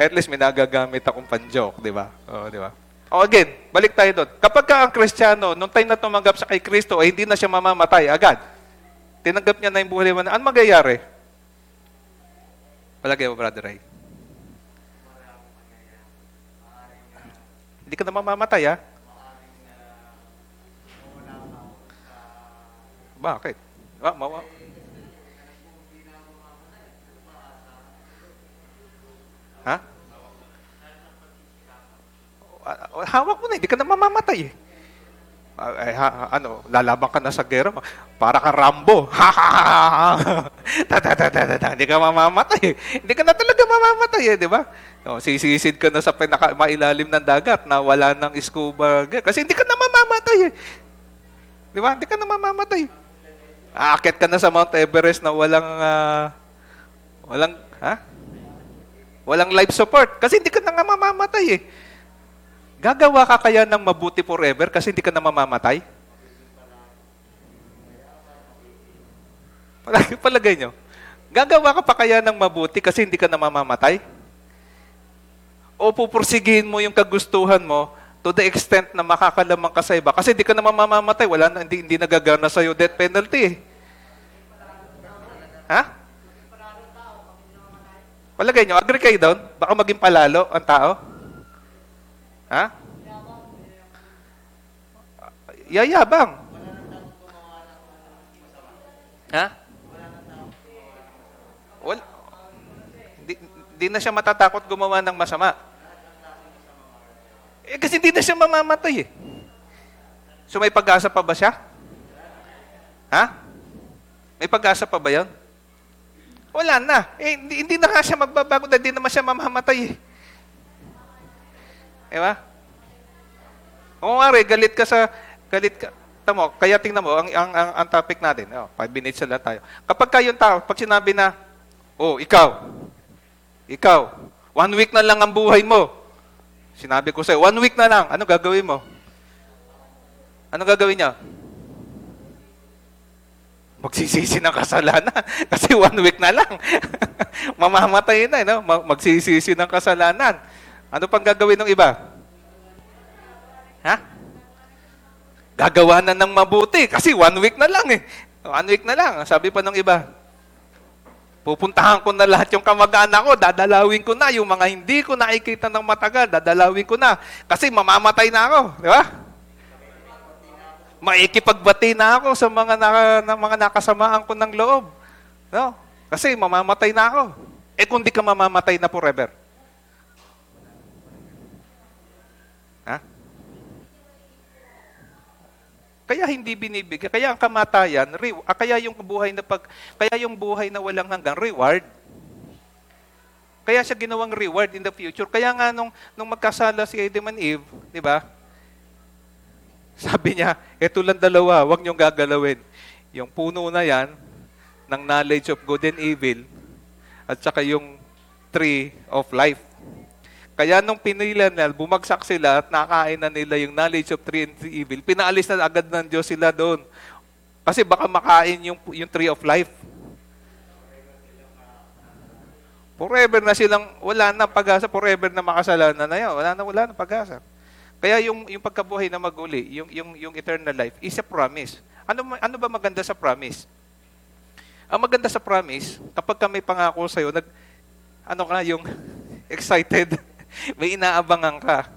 At least may nagagamit akong panjoke, di ba? Oo, di ba? O again, balik tayo doon. Kapag ka ang Kristiyano, nung time na tumanggap sa kay Kristo, ay hindi na siya mamamatay agad. Tinanggap niya na yung buhay na, ano magyayari? Palagay mo, Brother Ray? Hindi ka na mamamatay, ha? Bakit? Ha? Hawak mo na, hindi ka na mamamatay eh. Lalaban ka na sa gera mo. Para ka Rambo. Hindi ka mamamatay. Hindi ka na talaga mamamatay eh, di ba? No, sisisid ka na sa mailalim ng dagat na wala ng scuba. Kasi hindi ka na mamamatay eh. Di ba? Hindi ka na mamamatay. Aakyat ka na sa Mount Everest na walang life support. Kasi hindi ka na nga mamamatay eh. Gagawa ka kaya ng mabuti forever kasi hindi ka na mamamatay? Palagay nyo. Gagawa ka pa kaya ng mabuti kasi hindi ka na mamamatay? O pupursigihin mo yung kagustuhan mo to the extent na makakalamang ka sa iba kasi hindi ka na mamamatay, hindi nagagana sa'yo death penalty. Ha? Palagay nyo, agree kayo doon? Baka maging palalo ang tao? Ha? Yayabang. Ha? Well, di na siya matatakot gumawa ng masama. Eh, kasi di na siya mamamatay eh. So may pag-asa pa ba siya? Ha? May pag-asa pa ba yan? Wala na. Eh, hindi na nga siya magbabago dahil di naman siya mamamatay eh. Diba? Kung mara, galit ka. Tamo, kaya tingnan mo, ang topic natin, 5 minutes na lang tayo. Kapag kayo yung tao, pag sinabi na, ikaw, 1 week na lang ang buhay mo. Sinabi ko sa'yo, 1 week na lang, ano gagawin mo? Ano gagawin niya? Magsisisi ng kasalanan. Kasi 1 week na lang. Mamamatay na, no? Magsisisi ng kasalanan. Ano pang gagawin ng iba? Ha? Gagawa na ng mabuti. Kasi 1 week na lang eh. 1 week na lang. Sabi pa ng iba, pupuntahan ko na lahat yung kamag-anak ko. Dadalawin ko na. Yung mga hindi ko nakikita ng matagal, dadalawin ko na. Kasi mamamatay na ako. Di ba? Maikipagbati na ako sa mga nakasamaan ko ng loob. No? Kasi mamamatay na ako. Eh kung di ka mamamatay na forever. Kaya hindi binibigyan, kaya ang kamatayan, kaya yung buhay na walang hanggang reward. Kaya siya ginawang reward in the future. Kaya nga nung magkasala si Adam and Eve, 'di ba? Sabi niya, eto lang dalawa, 'wag niyong gagalawin. Yung puno na 'yan ng knowledge of good and evil at saka yung tree of life. Kaya nung pinila nila, bumagsak sila at nakain na nila yung knowledge of tree and evil, pinaalis na agad ng Diyos sila doon. Kasi baka makain yung tree of life. Forever na silang, wala na pag-asa, forever na makasalanan na yan. Wala na pag-asa. Kaya yung pagkabuhay na maguli, yung eternal life, is a promise. Ano ba maganda sa promise? Ang maganda sa promise, kapag kami pangako sa'yo, excited, may inaabangan ka.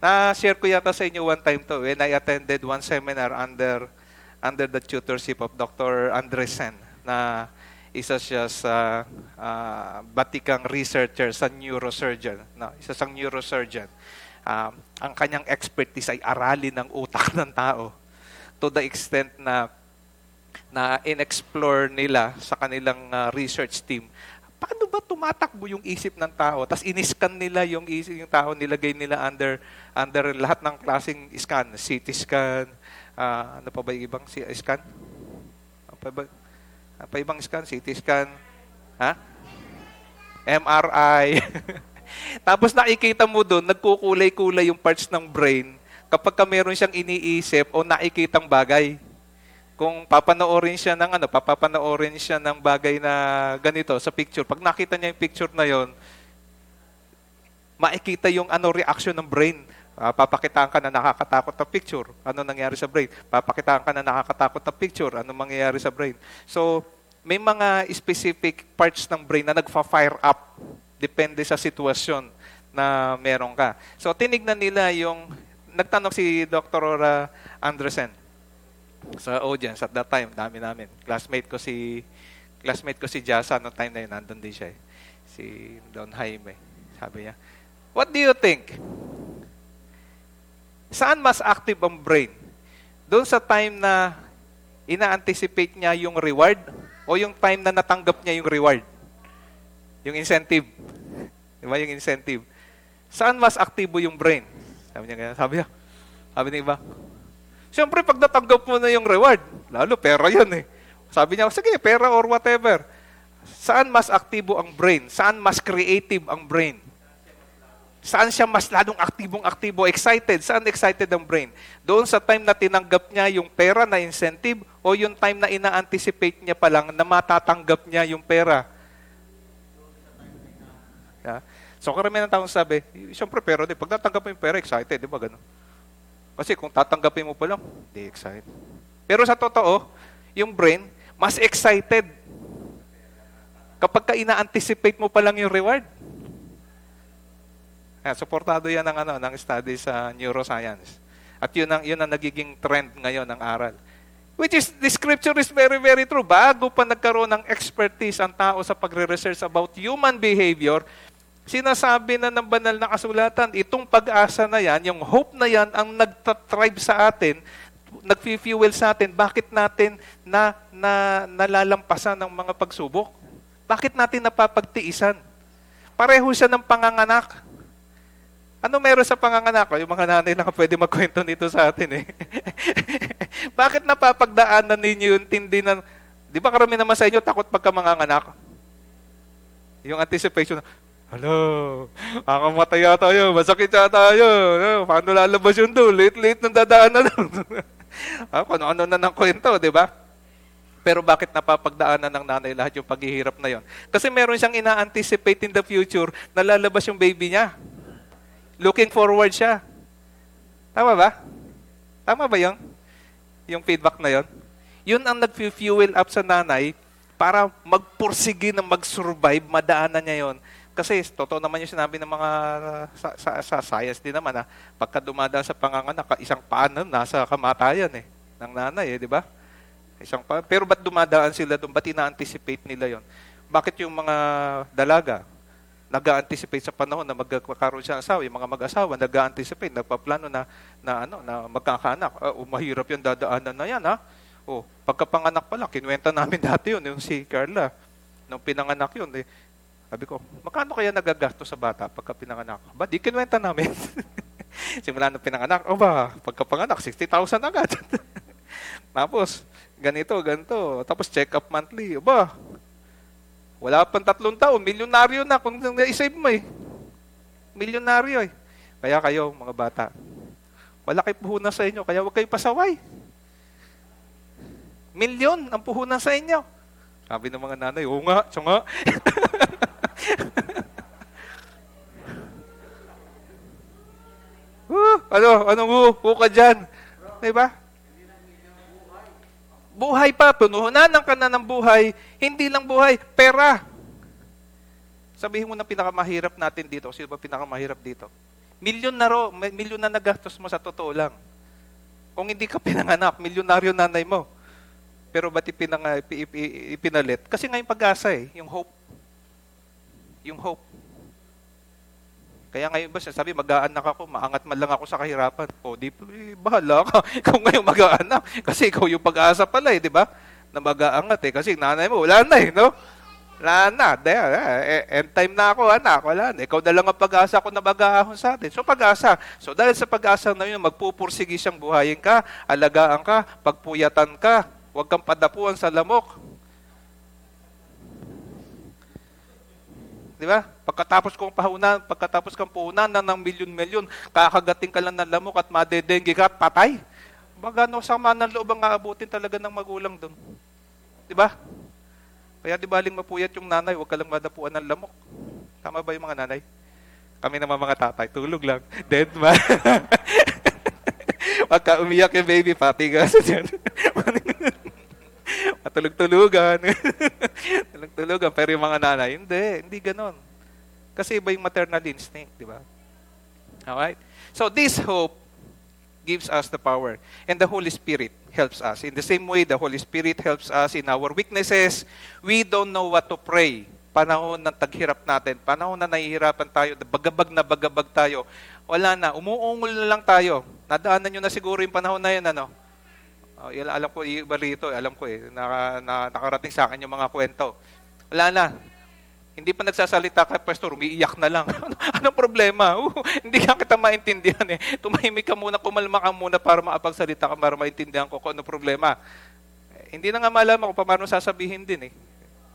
Na-share ko yata sa inyo one time to when I attended one seminar under the tutorship of Doctor Andresen na isa siya sa batikang researcher sa neurosurgeon. No, isa siyang neurosurgeon. Ang kanyang expertise ay aralin ng utak ng tao to the extent na in-explore nila sa kanilang research team. Paano ba tumatakbo yung isip ng tao? Tapos in-scan nila yung isip ng tao, nilagay nila under lahat ng klaseng scan. CT scan, ano pa ba yung ibang scan? Ano pa ibang scan? CT scan? Ha? MRI. Tapos nakikita mo doon, nagkukulay-kulay yung parts ng brain kapag ka meron siyang iniisip o nakikitang bagay. Kung papanoorin siya ng bagay na ganito sa picture. Pag nakita niya yung picture na yon, makikita yung reaction ng brain. Papakitaan ka na nakakatakot na picture. Ano nangyari sa brain? Papakitaan ka na nakakatakot na picture. Ano mangyayari sa brain? So, may mga specific parts ng brain na nagfa-fire up depende sa sitwasyon na meron ka. So, tinignan nila yung nagtanong si Dr. Andresen sa audience at that time, dami namin. Classmate ko si Jasa noong time na yun, nandun din siya eh. Si Don Jaime. Sabi niya, "What do you think? Saan mas active ang brain? Doon sa time na ina-anticipate niya yung reward o yung time na natanggap niya yung reward? Yung incentive. Diba yung incentive? Saan mas aktibo yung brain? Sabi niya ganyan. Sabi ni iba. Siyempre, pag natanggap mo na yung reward, lalo pera yun eh. Sabi niya, sige, pera or whatever. Saan mas aktibo ang brain? Saan mas creative ang brain? Saan siya mas lalong aktibong-aktibo, excited? Saan excited ang brain? Doon sa time na tinanggap niya yung pera na incentive o yung time na ina-anticipate niya pa lang na matatanggap niya yung pera? Yeah. So, karamihan ng taong sabi, siyempre, pero di, pag natanggap mo yung pera, excited, di ba gano'n? Kasi kung tatanggapin mo pa lang, di excited. Pero sa totoo, yung brain, mas excited kapag ka ina-anticipate mo pa lang yung reward. Yeah, supportado yan ng, ng study sa neuroscience. At yun ang nagiging trend ngayon ng aral. Which is, the scripture is very, very true. Bago pa nagkaroon ng expertise ang tao sa pagre-research about human behavior, sinasabi na ng banal na kasulatan, itong pag-asa na yan, yung hope na yan, ang nagtatribe sa atin, nagfi-fuel sa atin, bakit natin nalalampasan ng mga pagsubok? Bakit natin napapagtiisan? Pareho siya ng panganganak. Ano meron sa panganganak? Yung mga nanay na pwede magkwento nito sa atin eh. Bakit napapagdaanan ninyo yung tindi na, di ba karami naman sa inyo takot pagka manganganak? Yung anticipation, hello, makamatay yata yun, masakit yata yun, paano lalabas yun doon? Late-late nang dadaanan doon. Ano-ano na ng kwento, di ba? Pero bakit napapagdaanan ng nanay lahat yung paghihirap na yon? Kasi meron siyang ina-anticipate in the future na lalabas yung baby niya. Looking forward siya. Tama ba? Tama ba yun? Yung feedback na yun? Yun ang nag-fuel up sa nanay para magpursige na mag-survive, madaanan niya yun. Kasi totoo naman yung sinabi ng mga sa science din naman, ha? Pagka dumadaan sa panganganak, isang paan nasa kamatayan eh, ng nanay, eh, di ba? Isang paan. Pero ba't dumadaan sila doon? Ba't ina-anticipate nila yun? Bakit yung mga dalaga, nag-anticipate sa panahon na magkakaroon siya ng asawa, yung mga mag-asawa, nag-anticipate, nagpaplano na magkakaanak. Mahirap yung dadaanan na yan, ha? O, pagkapanganak pala, kinuwenta namin dati yun, yung si Carla, nung pinanganak yun, eh, sabi ko, magkano kaya nagagasto sa bata pagka pinanganak? Ba, di kinuwenta namin. Simula nung pinanganak, o ba, pagkapanganak, 60,000 agad. Tapos, ganito, tapos check-up monthly, o ba, wala pang 3 taon, milyonaryo na kung na-save mo eh. Milyonaryo eh. Kaya kayo, mga bata, wala kayo puhunan sa inyo, kaya huwag kayo pasaway. Milyon ang puhunan sa inyo. Sabi ng mga nanay, oo nga, tsonga. Anong ka dyan? Diba? Buhay pa, punuhunanan ka na ng buhay, hindi lang buhay, pera. Sabihin mo na pinakamahirap natin dito, kasi ba pinakamahirap dito? Milyon na nagastos mo sa totoo lang. Kung hindi ka pinanganak, milyonaryo nanay mo. Pero ba't ipinalit? Kasi nga yung pag-asa eh, yung hope. Yung hope. Kaya ngayon ba sabi, mag-aanak ako, maangat man lang ako sa kahirapan. O, di, bahala ka. Ikaw ngayon mag-aanak. Kasi ikaw yung pag-asa pala eh, di ba? Na mag-aangat eh. Kasi nanay mo, wala na eh, no? Wala na. End time na ako, anak. Wala na. Ikaw na lang ang pag-asa ko na mag-aahon sa atin. So, pag-asa. So, dahil sa pag-asa na yun, magpupursigi siyang buhayin ka, alagaan ka, pagpuyatan ka, huwag kang padapuan sa lamok. Di ba? Pagkatapos kang puhunan ng milyon-milyon, kakagating ka lang ng lamok at madedengue ka at patay. Bagano sama ng loob ang aabutin talaga ng magulang doon. Di ba? Kaya di baling mapuyat yung nanay, huwag ka lang madapuan ng lamok. Tama ba yung mga nanay? Kami naman mga tatay, tulog lang. Dead man. Pagka umiyak yung baby, patigas. Matulog-tulugan. Pero yung mga nanay, hindi ganon. Kasi iba yung maternal instinct, di ba? Alright? So this hope gives us the power. And the Holy Spirit helps us. In the same way, the Holy Spirit helps us in our weaknesses. We don't know what to pray. panahon ng taghirap natin, panahon na nahihirapan tayo, bagabag tayo, wala na, umuungol na lang tayo. Nadaanan nyo na siguro yung panahon na yun, ano? Oh, alam ko, iba rito, alam ko eh, nakarating sa akin yung mga kwento. Wala na. Hindi pa nagsasalita kay pastor, umiiyak na lang. Anong problema? Hindi ka kita maintindihan eh. Tumahimik ka muna, kumalma ka muna para maapagsalita ka, para maintindihan ko kung anong problema. Eh, hindi na nga malaman kung paano sasabihin din eh.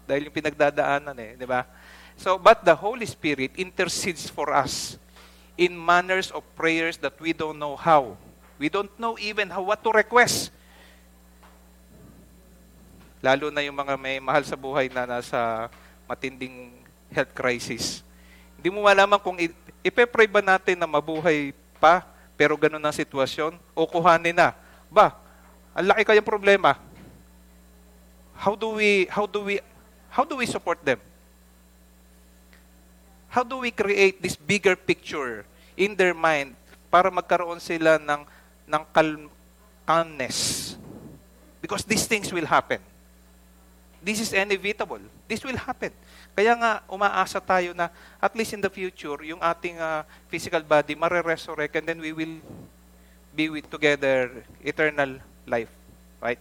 Dahil yung pinagdadaanan eh, di ba? So, but the Holy Spirit intercedes for us in manners of prayers that we don't know how. We don't know even how what to request. Lalo na yung mga may mahal sa buhay na nasa matinding health crisis. Hindi mo malaman kung ipepray ba natin na mabuhay pa, pero ganun ang sitwasyon, o kuhanin na. Ba, ang laki kayang problema. How do we support them? How do we create this bigger picture in their mind para magkaroon sila ng calmness? Because these things will happen. This is inevitable. This will happen. Kaya nga, umaasa tayo na at least in the future, yung ating physical body mare-resurrect, and then we will be with together eternal life. Right?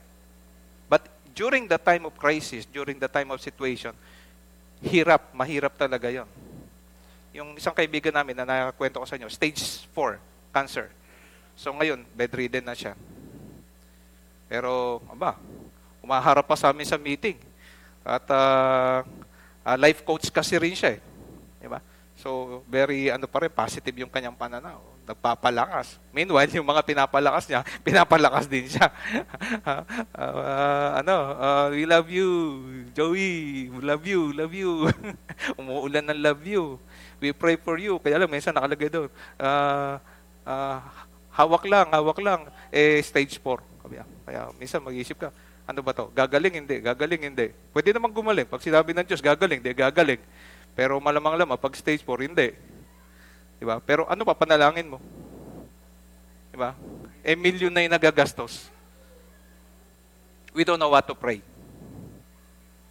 But during the time of crisis, during the time of situation, mahirap talaga yon. Yung isang kaibigan namin na nakakwento ko sa inyo, stage 4, cancer. So ngayon, bedridden na siya. Pero, umaharap pa sa amin sa meeting. At life coach kasi rin siya eh. Diba? So, very positive yung kanyang pananaw. Nagpapalakas. Meanwhile, yung mga pinapalakas niya, pinapalakas din siya. We love you, Joey. Love you, love you. Umuulan ng love you. We pray for you. Kaya alam, minsan nakalagay doon. Hawak lang. Eh, stage 4. Kaya minsan mag-iisip ka, ano ba to? Gagaling, hindi. Gagaling, hindi. Pwede naman gumaling. Pag sinabi ng Diyos, gagaling, hindi. Gagaling. Pero malamang-lama, pag stage 4, hindi. Diba? Pero ano pa panalangin mo? Diba? Million na yung nagagastos. We don't know what to pray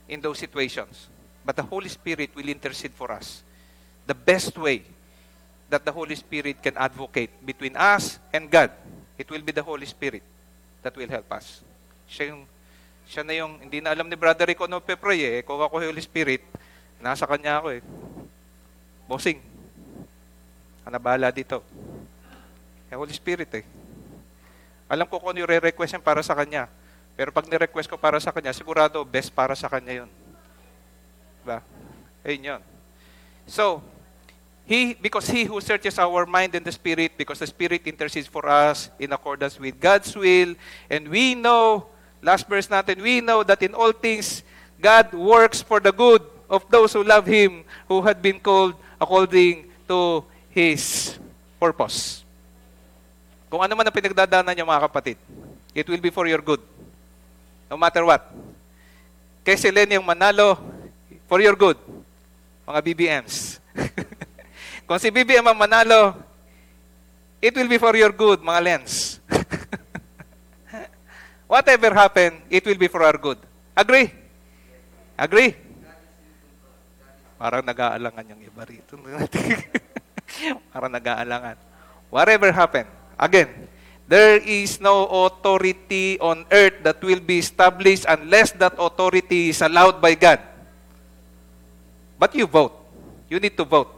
in those situations. But the Holy Spirit will intercede for us. The best way that the Holy Spirit can advocate between us and God, it will be the Holy Spirit that will help us. Siya na yung, hindi na alam ni Brother Rico no pe-pray eh. Kung ako Holy Spirit, nasa kanya ako eh. Bossing. Nabahala dito. Holy Spirit eh. Alam ko kung nire-request yan para sa Kanya. Pero pag nire-request ko para sa Kanya, sigurado best para sa Kanya yun. Diba? Ayun yun. So, because He who searches our mind and the Spirit, because the Spirit intercedes for us in accordance with God's will, and we know, last verse natin, we know that in all things, God works for the good of those who love Him, who had been called according to His purpose. Kung ano man ang pinagdadaanan niyo, mga kapatid, it will be for your good. No matter what. Kay Seleniyang manalo, for your good. Mga BBMs. Kung si BBM ang manalo, it will be for your good, mga Lens. Whatever happen, it will be for our good. Agree? Agree? Parang nag-aalangan yung iba rito. Para nag-aalangan. Whatever happened, again, there is no authority on earth that will be established unless that authority is allowed by God. But you vote. You need to vote.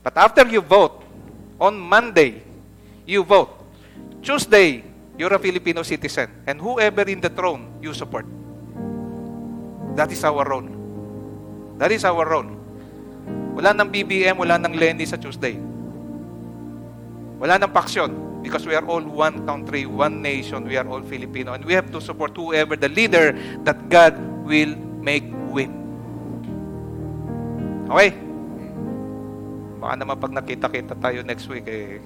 But after you vote, on Monday, you vote. Tuesday, you're a Filipino citizen. And whoever in the throne, you support. That is our role. That is our role. Wala nang BBM, wala nang Lenny sa Tuesday. Wala nang paksyon. Because we are all one country, one nation, we are all Filipino. And we have to support whoever the leader that God will make win. Okay? Baka naman pag nakita-kita tayo next week, eh.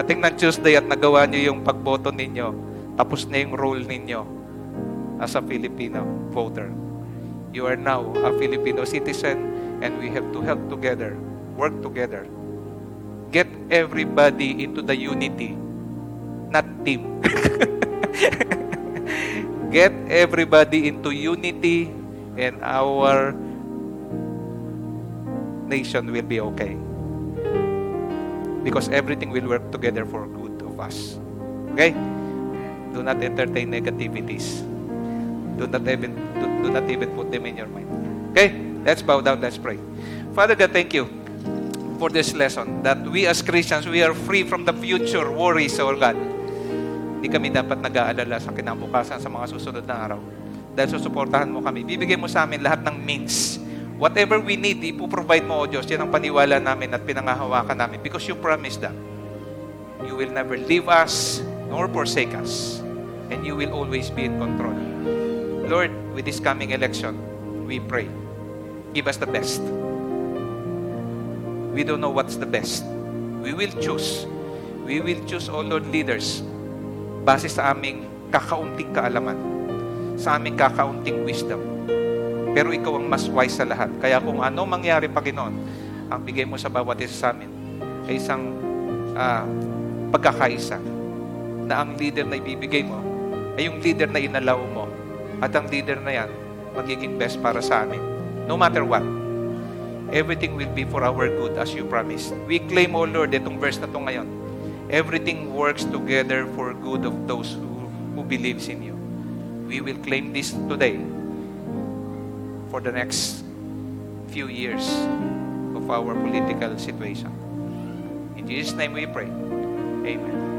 Dating ng Tuesday at nagawa nyo yung pagboto ninyo, tapos na yung role ninyo. As a Filipino voter, you are now a Filipino citizen, and we have to help together, work together, get everybody into the unity, not team. get everybody into unity, and our nation will be okay. Because everything will work together for good of us. Okay? Do not entertain negativities. Do not even put them in your mind. Okay? Let's bow down. Let's pray. Father God, thank you for this lesson that we as Christians, we are free from the future worries, oh God. Hindi kami dapat nag-aalala sa kinabukasan sa mga susunod na araw. Dahil susuportahan mo kami. Bibigay mo sa amin lahat ng means. Whatever we need, ipoprovide mo, O Diyos. Yan ang paniwala namin at pinangahawakan namin because you promised that you will never leave us nor forsake us and you will always be in control. Lord, with this coming election, we pray. Give us the best. We don't know what's the best. We will choose. We will choose, O Lord, leaders base sa aming kakaunting kaalaman, sa aming kakaunting wisdom. Pero ikaw ang mas wise sa lahat. Kaya kung ano mangyari, Panginoon, ang bigay mo sa bawat isa sa amin ay isang pagkakaisa na ang leader na ibibigay mo ay yung leader na inalaw mo. At ang leader na yan, magiging best para sa amin. No matter what, everything will be for our good as you promised. We claim, O Lord, itong verse na ito ngayon. Everything works together for good of those who believes in you. We will claim this today for the next few years of our political situation. In Jesus' name we pray. Amen.